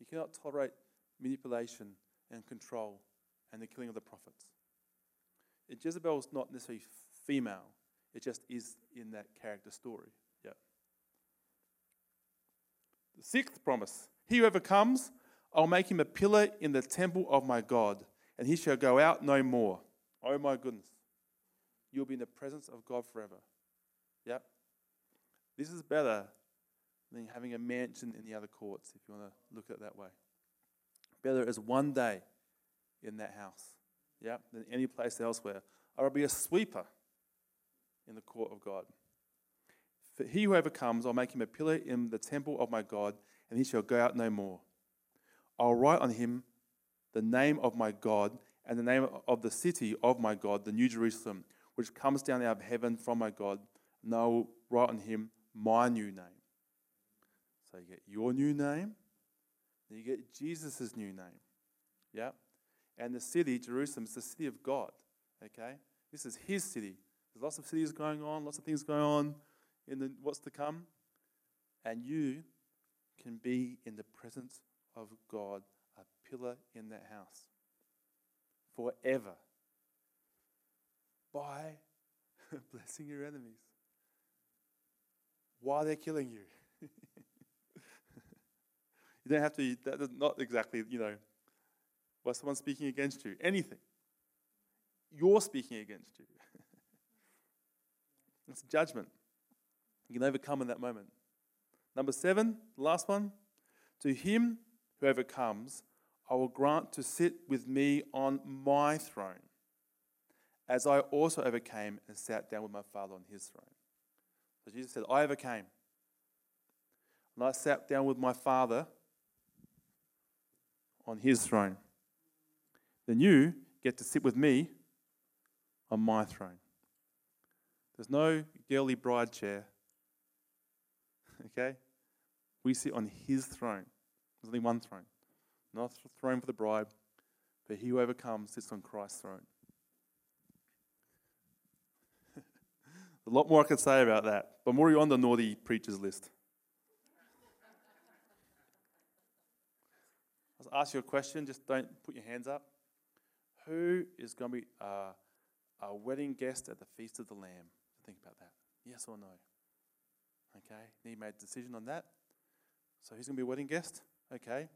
You cannot tolerate manipulation and control and the killing of the prophets. And Jezebel is not necessarily female. It just is in that character story. Yeah. The sixth promise. He who overcomes, I'll make him a pillar in the temple of my God, and he shall go out no more. Oh my goodness. You'll be in the presence of God forever. Yep. This is better than having a mansion in the other courts, if you want to look at it that way. Better is one day in that house, yep, than any place elsewhere. I'll be a sweeper in the court of God. For he who overcomes, I'll make him a pillar in the temple of my God, and he shall go out no more. I'll write on him the name of my God and the name of the city of my God, the New Jerusalem, which comes down out of heaven from my God, and I will write on him my new name. So you get your new name, then you get Jesus' new name. Yeah? And the city, Jerusalem, is the city of God. Okay? This is his city. There's lots of cities going on, lots of things going on in the what's to come. And you can be in the presence of God, a pillar in that house. Forever. By blessing your enemies. While they're killing you. You don't have to, that is not exactly, you know, while someone's speaking against you. Anything. You're speaking against you. It's judgment. You can overcome in that moment. Number seven, last one. To him who overcomes, I will grant to sit with me on my throne, as I also overcame and sat down with my Father on his throne. So Jesus said, I overcame. And I sat down with my Father on his throne. Then you get to sit with me on my throne. There's no girly bride chair. Okay? We sit on his throne. There's only one throne. Not a throne for the bride, but he who overcomes sits on Christ's throne. A lot more I could say about that, but I'm already on the naughty preachers list. I'll ask you a question, just don't put your hands up. Who is going to be a, a wedding guest at the Feast of the Lamb? Think about that. Yes or no? Okay, he made a decision on that. So who's going to be a wedding guest? Okay.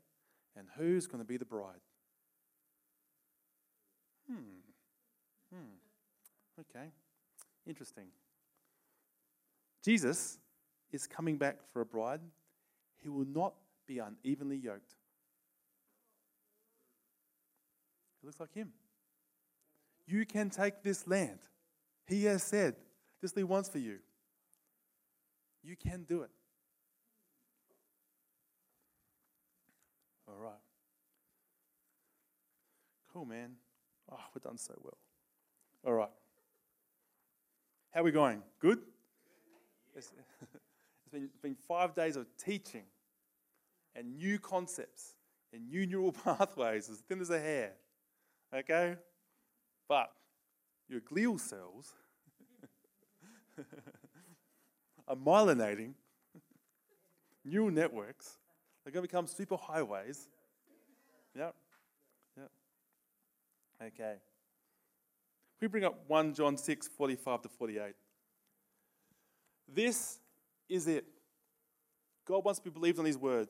And who's going to be the bride? Hmm. Hmm. Okay. Interesting. Jesus is coming back for a bride. He will not be unevenly yoked. It looks like him. You can take this land. He has said, this he wants for you. You can do it. All right. Cool, man. Oh, we've done so well. All right. How are we going? Good? It's, it's, been, it's been five days of teaching and new concepts and new neural pathways as thin as a hair. Okay? But your glial cells are myelinating neural networks. They're going to become super highways. Yep. Yep. Okay. We bring up First John six, forty-five to forty-eight. This is it. God wants to be believed on his word.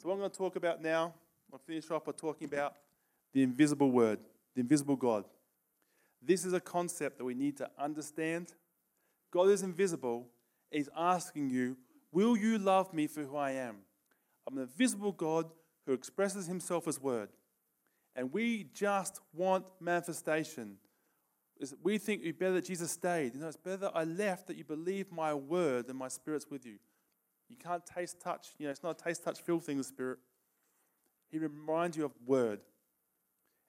So what I'm going to talk about now, I'll finish off by talking about the invisible word, the invisible God. This is a concept that we need to understand. God is invisible. He's asking you, will you love me for who I am? I'm an invisible God who expresses himself as word. And we just want manifestation. We think it's better that Jesus stayed. You know, it's better that I left, that you believe my word and my spirit's with you. You can't taste, touch. You know, it's not a taste, touch, feel thing, the spirit. He reminds you of word.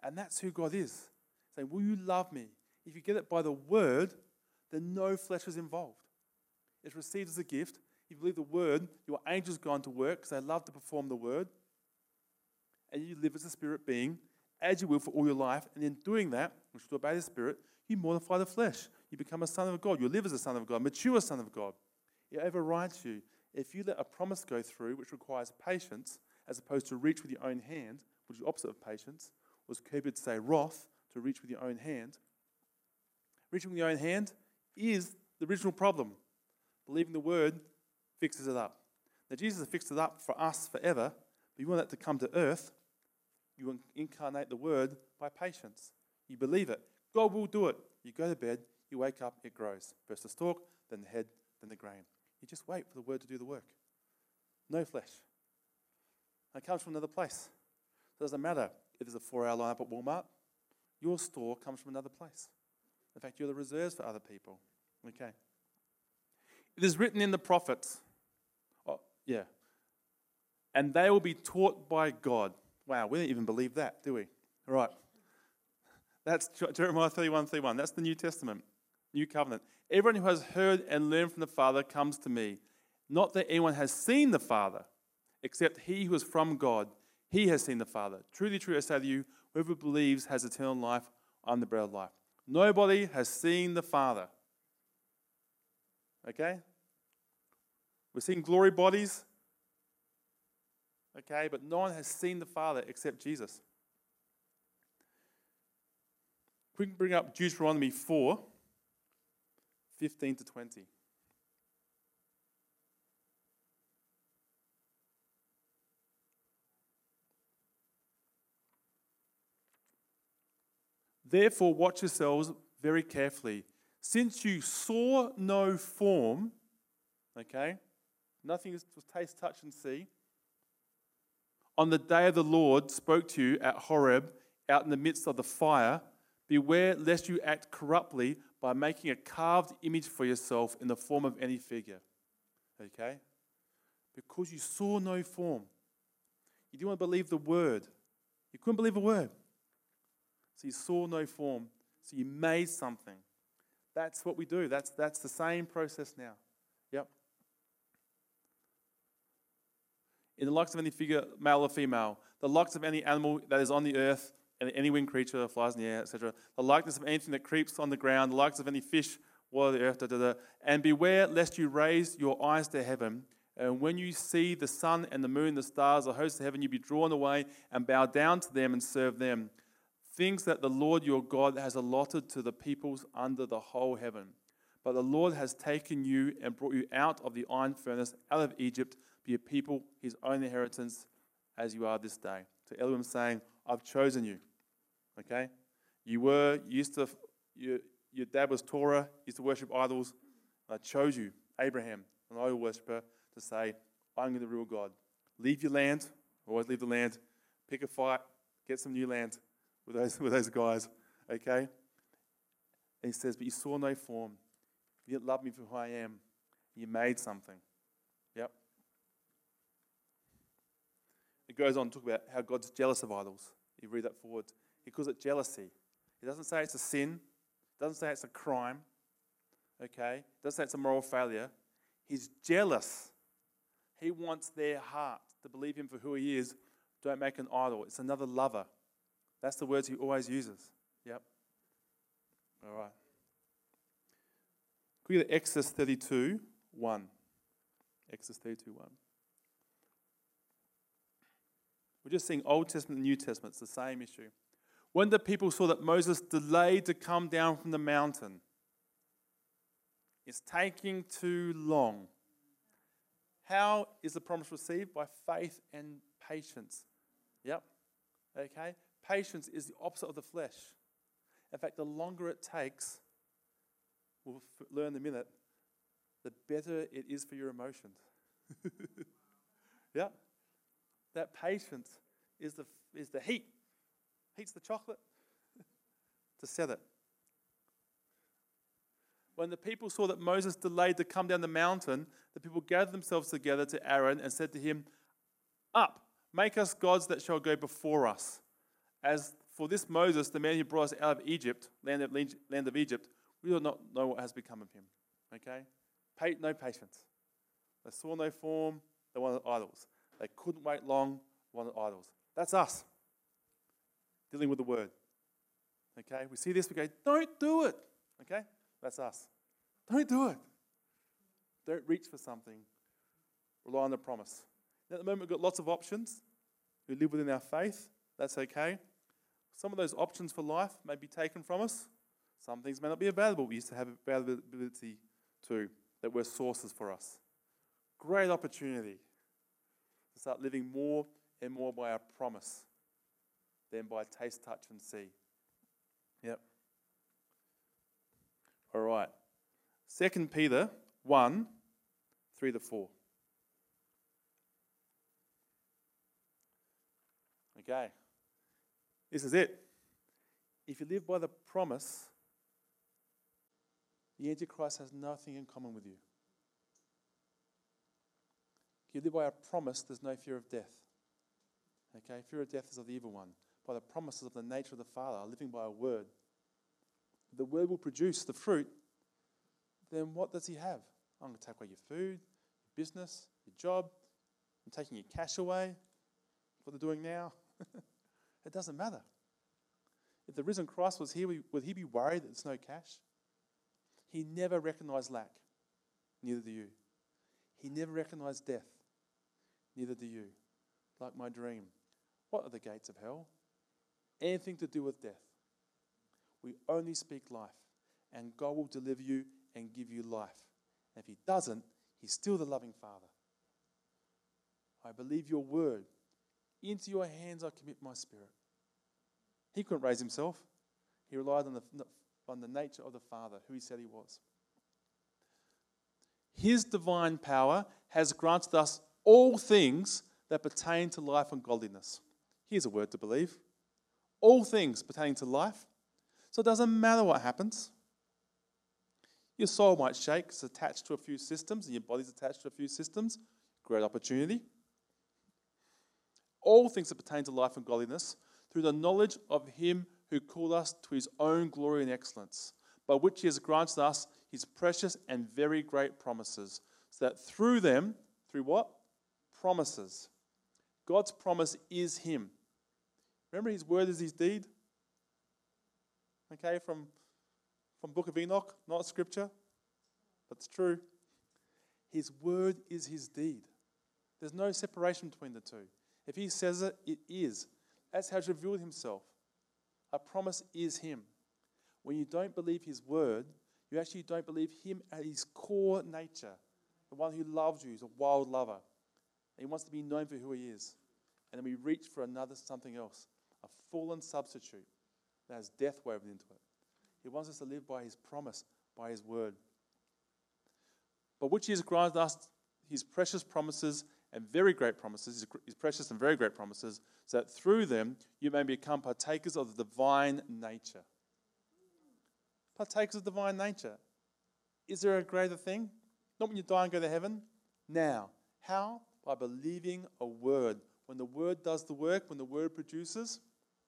And that's who God is. Saying, will you love me? If you get it by the word, then no flesh is involved. It's received as a gift. If you believe the word, your angels go on to work because they love to perform the word. And you live as a spirit being, as you will for all your life. And in doing that, which is to obey the spirit, you mortify the flesh. You become a son of God. You live as a son of God, mature son of God. It overrides you. If you let a promise go through, which requires patience, as opposed to reach with your own hand, which is the opposite of patience, was Kirby to say wrath, to reach with your own hand. Reaching with your own hand is the original problem. Believing the word fixes it up. Now, Jesus has fixed it up for us forever, but you want that to come to earth, you incarnate the word by patience. You believe it. God will do it. You go to bed, you wake up, it grows. First the stalk, then the head, then the grain. You just wait for the word to do the work. No flesh. And it comes from another place. It doesn't matter if there's a four-hour lineup at Walmart. Your store comes from another place. In fact, you're the reserves for other people. Okay. It is written in the prophets. Oh, yeah. And they will be taught by God. Wow, we don't even believe that, do we? All right. That's Jeremiah thirty-one, thirty-one. That's the New Testament, New Covenant. Everyone who has heard and learned from the Father comes to me. Not that anyone has seen the Father, except he who is from God. He has seen the Father. Truly, truly, I say to you, whoever believes has eternal life. I'm the bread of life. Nobody has seen the Father. Okay? We've seen glory bodies. Okay? But no one has seen the Father except Jesus. We can bring up Deuteronomy four, fifteen to twenty. Therefore, watch yourselves very carefully. Since you saw no form, okay, nothing was taste, touch, and see, on the day of the Lord spoke to you at Horeb, out in the midst of the fire, beware lest you act corruptly by making a carved image for yourself in the form of any figure. Okay? Because you saw no form. You didn't want to believe the word. You couldn't believe a word. So you saw no form. So you made something. That's what we do. That's, that's the same process now. Yep. In the likes of any figure, male or female, the likes of any animal that is on the earth, and any winged creature, flies in the air, et cetera. The likeness of anything that creeps on the ground, the likeness of any fish, water, the earth, da, da, da. And beware lest you raise your eyes to heaven, and when you see the sun and the moon, the stars, the hosts of heaven, you be drawn away and bow down to them and serve them. Things that the Lord your God has allotted to the peoples under the whole heaven. But the Lord has taken you and brought you out of the iron furnace, out of Egypt, be a people, his own inheritance, as you are this day. So Elohim saying, I've chosen you. Okay, you were you used to. You, your dad was Torah. Used to worship idols. And I chose you, Abraham, an idol worshiper, to say, "I'm the real God." Leave your land. Always leave the land. Pick a fight. Get some new land with those with those guys. Okay. And he says, "But you saw no form. You didn't love me for who I am. You made something." Yep. It goes on to talk about how God's jealous of idols. You read that forward. He calls it jealousy. He doesn't say it's a sin. He doesn't say it's a crime. Okay? He doesn't say it's a moral failure. He's jealous. He wants their heart to believe him for who he is. Don't make an idol. It's another lover. That's the words he always uses. Yep. All right. Can we get Exodus thirty-two, one? Exodus thirty-two, one. We're just seeing Old Testament and New Testament. It's the same issue. When the people saw that Moses delayed to come down from the mountain, it's taking too long. How is the promise received? By faith and patience. Yep. Okay. Patience is the opposite of the flesh. In fact, the longer it takes, we'll learn in a minute, the better it is for your emotions. Yeah. That patience is the is the heat. Heats the chocolate to set it. When the people saw that Moses delayed to come down the mountain, the people gathered themselves together to Aaron and said to him, "Up, make us gods that shall go before us. As For this Moses, the man who brought us out of Egypt, land of, land of Egypt, we do not know what has become of him. Okay? No patience. They saw no form, they wanted idols. They couldn't wait long, wanted idols. That's us, dealing with the word. Okay? We see this, we go, don't do it. Okay? That's us. Don't do it. Don't reach for something. Rely on the promise. Now, at the moment, we've got lots of options. We live within our faith. That's okay. Some of those options for life may be taken from us. Some things may not be available. We used to have availability too, that were sources for us. Great opportunity to start living more and more by our promise than by taste, touch, and see. Yep. All right. Second Peter one, three to four. Okay. This is it. If you live by the promise, the Antichrist has nothing in common with you. If you live by a promise, there's no fear of death. Okay, fear of death is of the evil one. By the promises of the nature of the Father, living by a word. If the word will produce the fruit, then what does he have? I'm going to take away your food, your business, your job. I'm taking your cash away. What they're doing now. It doesn't matter. If the risen Christ was here, would he be worried that there's no cash? He never recognized lack. Neither do you. He never recognized death. Neither do you. Like my dream. What are the gates of hell? Anything to do with death. We only speak life. And God will deliver you and give you life. And if he doesn't, he's still the loving Father. I believe your word. Into your hands I commit my spirit. He couldn't raise himself. He relied on the, on the nature of the Father, who he said he was. His divine power has granted us all things that pertain to life and godliness. Here's a word to believe. All things pertaining to life. So it doesn't matter what happens. Your soul might shake. It's attached to a few systems, and your body's attached to a few systems. Great opportunity. All things that pertain to life and godliness, through the knowledge of him who called us to his own glory and excellence, by which he has granted us his precious and very great promises, so that through them, through what? Promises. God's promise is him. Remember, his word is his deed? Okay, from from Book of Enoch, not scripture, but it's true. His word is his deed. There's no separation between the two. If he says it, it is. That's how he's revealed himself. A promise is him. When you don't believe his word, you actually don't believe him at his core nature. The one who loves you is a wild lover. And he wants to be known for who he is. And then we reach for another something else. A fallen substitute that has death woven into it. He wants us to live by his promise, by his word. But which he has granted us his precious promises and very great promises, his precious and very great promises, so that through them you may become partakers of the divine nature. Partakers of divine nature. Is there a greater thing? Not when you die and go to heaven. Now. How? By believing a word. When the word does the work, when the word produces,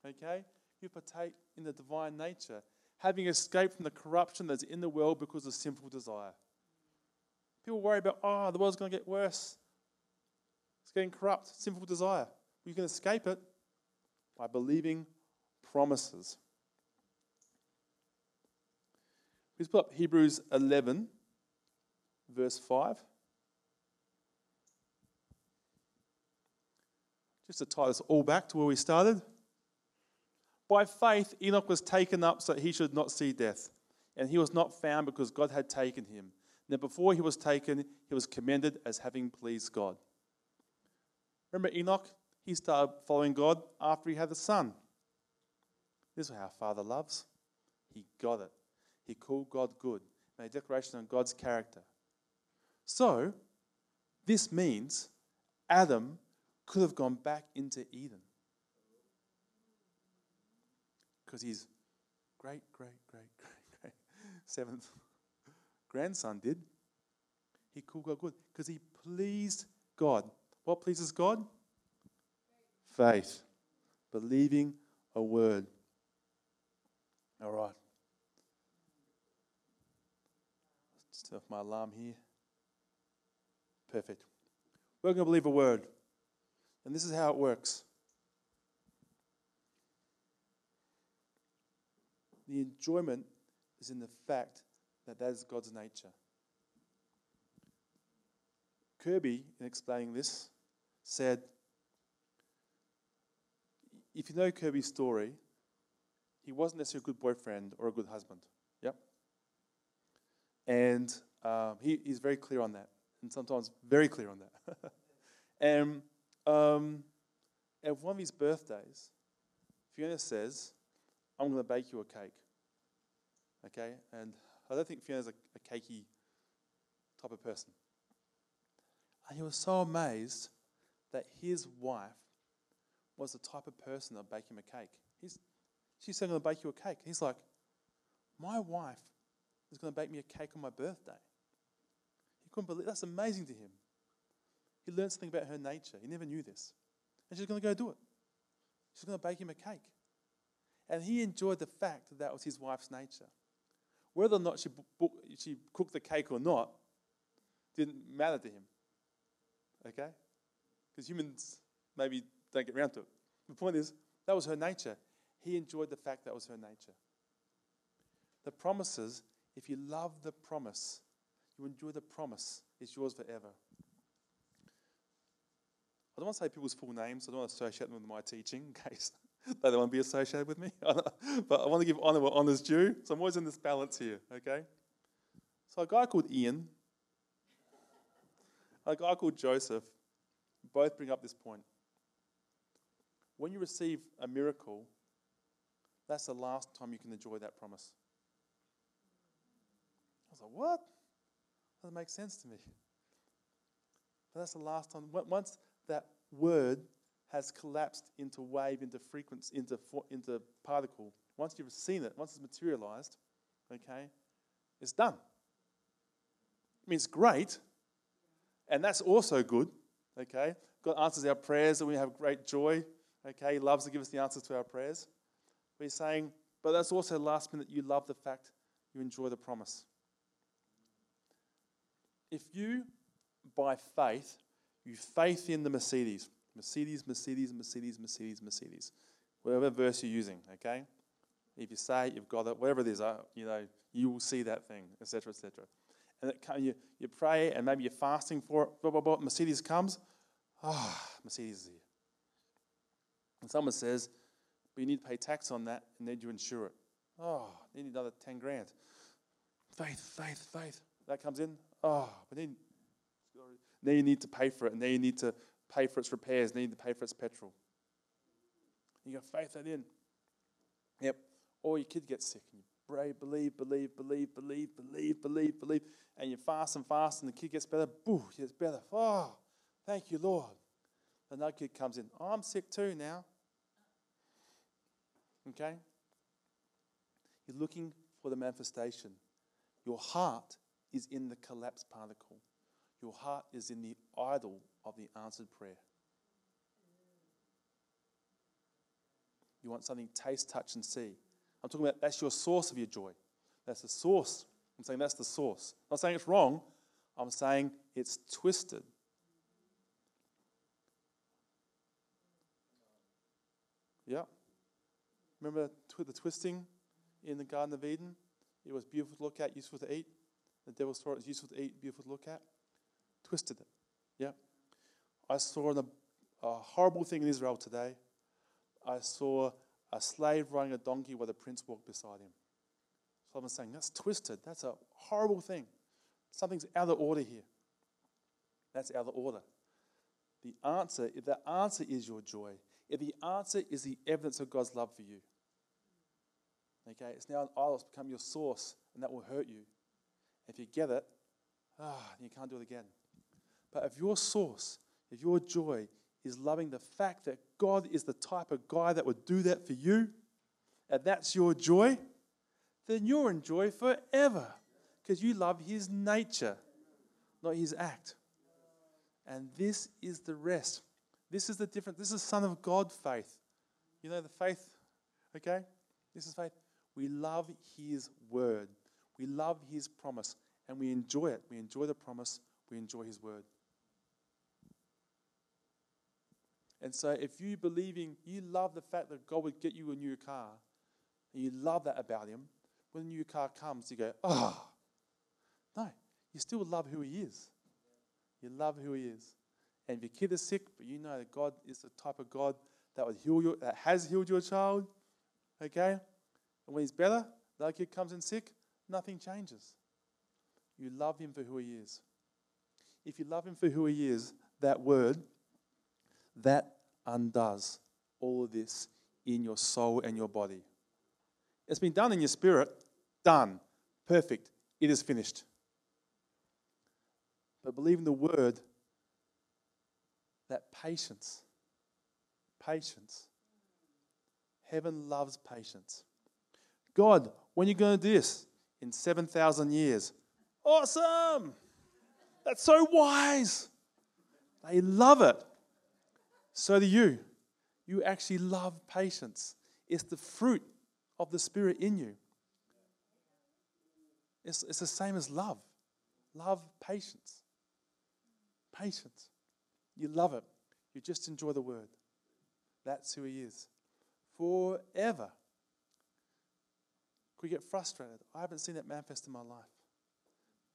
okay, you partake in the divine nature, having escaped from the corruption that's in the world because of sinful desire. People worry about, oh, the world's going to get worse. It's getting corrupt, sinful desire. You can escape it by believing promises. Let's put up Hebrews eleven, verse five. Just to tie this all back to where we started. By faith, Enoch was taken up so that he should not see death. And he was not found because God had taken him. Now before he was taken, he was commended as having pleased God. Remember Enoch? He started following God after he had a son. This is how Father loves. He got it. He called God good. Made a declaration on God's character. So, this means Adam could have gone back into Eden. Because his great, great, great, great, great seventh grandson did. He called God good. Because he pleased God. What pleases God? Faith. Believing a word. All right. Set off my alarm here. Perfect. We're going to believe a word. And this is how it works. The enjoyment is in the fact that that is God's nature. Kirby, in explaining this, said, if you know Kirby's story, he wasn't necessarily a good boyfriend or a good husband. Yep. And um, he, he's very clear on that, and sometimes very clear on that. and um, at one of his birthdays, Fiona says, I'm going to bake you a cake. Okay? And I don't think Fiona's a, a cakey type of person. And he was so amazed that his wife was the type of person that would bake him a cake. He's, she said, I'm going to bake you a cake. He's like, my wife is going to bake me a cake on my birthday. He couldn't believe, that's amazing to him. He learned something about her nature. He never knew this. And she's going to go do it. She's going to bake him a cake. And he enjoyed the fact that that was his wife's nature. Whether or not she, book, she cooked the cake or not didn't matter to him. Okay? Because humans maybe don't get around to it. The point is, that was her nature. He enjoyed the fact that was her nature. The promises, if you love the promise, you enjoy the promise. It's yours forever. I don't want to say people's full names. I don't want to associate them with my teaching in case they don't want to be associated with me. But I want to give honour where honour's due. So I'm always in this balance here, okay? So a guy called Ian, a guy called Joseph, both bring up this point. When you receive a miracle, that's the last time you can enjoy that promise. I was like, what? That doesn't make sense to me. But that's the last time. Once that word has collapsed into wave, into frequency, into into particle, once you've seen it, once it's materialized, okay, it's done. I mean, it's great. And that's also good, okay? God answers our prayers and we have great joy, okay? He loves to give us the answers to our prayers. But he's saying, but that's also last minute, you love the fact you enjoy the promise. If you, by faith, you faith in the Mercedes, Mercedes, Mercedes, Mercedes, Mercedes, Mercedes, whatever verse you're using, okay? If you say it, you've got it, whatever it is, you know, you will see that thing, et cetera, et cetera. And it come, you, you pray, and maybe you're fasting for it, blah, blah, blah. Mercedes comes. Ah, oh, Mercedes is here. And someone says, but you need to pay tax on that, and then you insure it. Oh, you need another ten grand. Faith, faith, faith. That comes in. Oh, but then, then you need to pay for it, and then you need to pay for its repairs, and then you need to pay for its petrol. You got faith that in. Yep. Or your kid gets sick, and you pray, believe, believe, believe, believe, believe, believe, believe. And you fast and fast, and the kid gets better. Boo, she gets better. Oh, thank you, Lord. Another kid comes in. Oh, I'm sick too now. Okay? You're looking for the manifestation. Your heart is in the collapsed particle. Your heart is in the idol of the answered prayer. You want something taste, touch, and see. I'm talking about that's your source of your joy. That's the source. I'm saying that's the source. I'm not saying it's wrong. I'm saying it's twisted. Yeah. Remember the twisting in the Garden of Eden? It was beautiful to look at, useful to eat. The devil saw it was useful to eat, beautiful to look at. Twisted it. Yeah. I saw a horrible thing in Israel today. I saw a slave riding a donkey while the prince walked beside him. Solomon's saying, that's twisted. That's a horrible thing. Something's out of order here. That's out of order. The answer, if the answer is your joy, if the answer is the evidence of God's love for you, okay, it's now an idol that's become your source, and that will hurt you. If you get it, ah, you can't do it again. But if your source, if your joy is loving the fact that God is the type of guy that would do that for you, and that's your joy, then you'll enjoy forever because you love his nature, not his act. And this is the rest. This is the difference. This is Son of God faith. You know the faith, okay? This is faith. We love his word. We love his promise, and we enjoy it. We enjoy the promise. We enjoy his word. And so if you believing, you love the fact that God would get you a new car, and you love that about him, when a new car comes, you go, oh, no, you still love who he is. You love who he is. And if your kid is sick, but you know that God is the type of God that would heal you, that has healed your child, okay? And when he's better, that kid comes in sick, nothing changes. You love him for who he is. If you love him for who he is, that word, that undoes all of this in your soul and your body. It's been done in your spirit, done, perfect, it is finished. But believing the word, that patience, patience. Heaven loves patience. God, when are you going to do this? In seven thousand years. Awesome! That's so wise. They love it. So do you. You actually love patience. It's the fruit of the Spirit in you. It's, it's the same as love. Love patience. Patience. You love it. You just enjoy the word. That's who he is. Forever. Could get frustrated. I haven't seen that manifest in my life.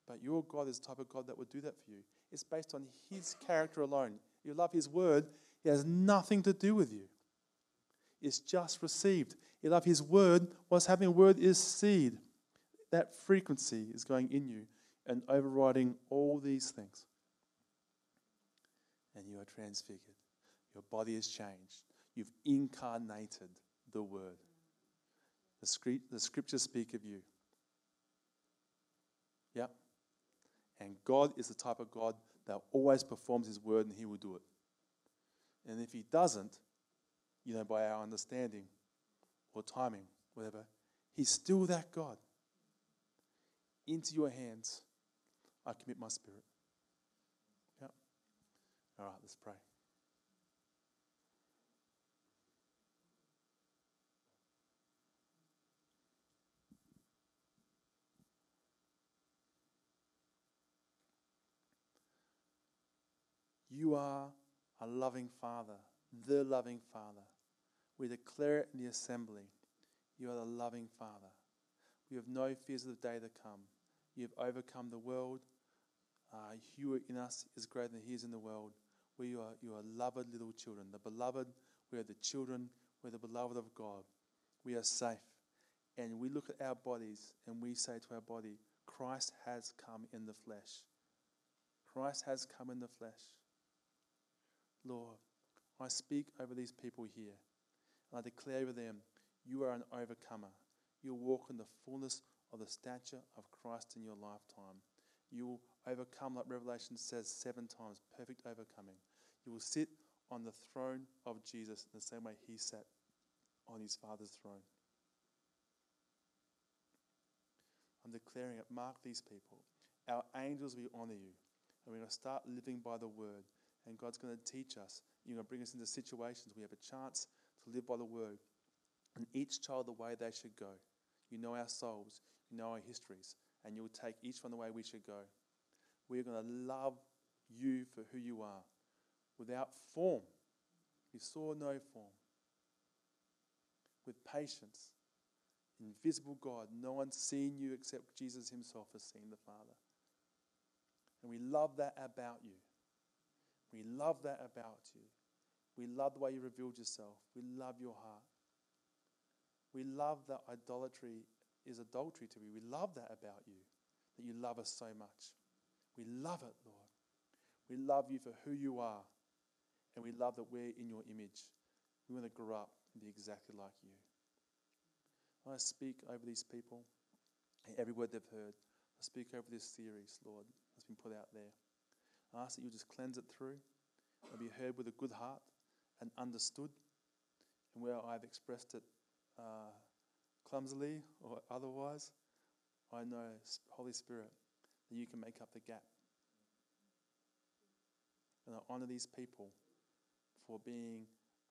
But your God is the type of God that would do that for you. It's based on his character alone. You love his word. It has nothing to do with you. It's just received. You love his word. What's happening in the word is seed. That frequency is going in you and overriding all these things. And you are transfigured. Your body is changed. You've incarnated the word. The, script, the scriptures speak of you. Yeah. And God is the type of God that always performs his word, and he will do it. And if he doesn't, you know, by our understanding or timing, whatever, he's still that God. Into your hands, I commit my spirit. Yeah. All right, let's pray. You are a loving Father, the loving Father. We declare it in the assembly. You are the loving Father. We have no fears of the day to come. You have overcome the world. Uh, he in us is greater than he is in the world. We are you are loved little children. The beloved, we are the children. We are the beloved of God. We are safe. And we look at our bodies and we say to our body, Christ has come in the flesh. Christ has come in the flesh. Lord, I speak over these people here, and I declare over them, you are an overcomer. You walk in the fullness of the stature of Christ in your lifetime. You will overcome, like Revelation says, seven times, perfect overcoming. You will sit on the throne of Jesus in the same way he sat on his Father's throne. I'm declaring it. Mark these people. Our angels, we honour you. And we're going to start living by the word. And God's going to teach us. You're going to bring us into situations where we have a chance to live by the word. And each child the way they should go. You know our souls. You know our histories. And you'll take each one the way we should go. We're going to love you for who you are. Without form. You saw no form. With patience. Invisible God. No one's seen you except Jesus himself has seen the Father. And we love that about you. We love that about you. We love the way you revealed yourself. We love your heart. We love that idolatry is adultery to you. We love that about you, that you love us so much. We love it, Lord. We love you for who you are, and we love that we're in your image. We want to grow up and be exactly like you. I speak over these people, every word they've heard. I speak over this series, Lord, that's been put out there. I ask that you just cleanse it through and be heard with a good heart and understood. And where I've expressed it uh, clumsily or otherwise, I know, Holy Spirit, that you can make up the gap. And I honour these people for being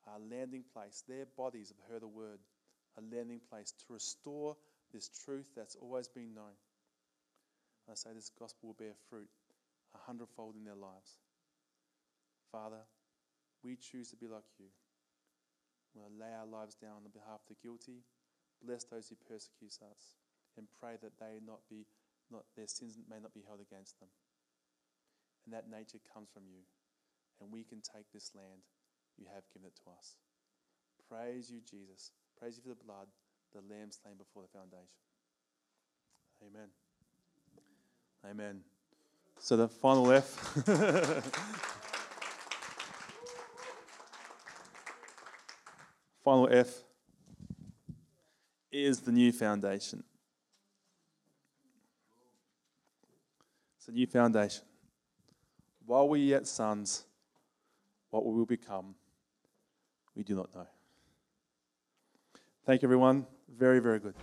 a landing place. Their bodies have heard the word a landing place to restore this truth that's always been known. I say this gospel will bear fruit a hundredfold in their lives. Father, we choose to be like you. We'll lay our lives down on behalf of the guilty, bless those who persecute us, and pray that they not be, not their sins may not be held against them. And that nature comes from you, and we can take this land. You have given it to us. Praise you, Jesus. Praise you for the blood, the lamb slain before the foundation. Amen. Amen. So the final F. Final F is the new foundation. It's a new foundation. While we are yet sons, what we will become, we do not know. Thank you, everyone. Very, very good.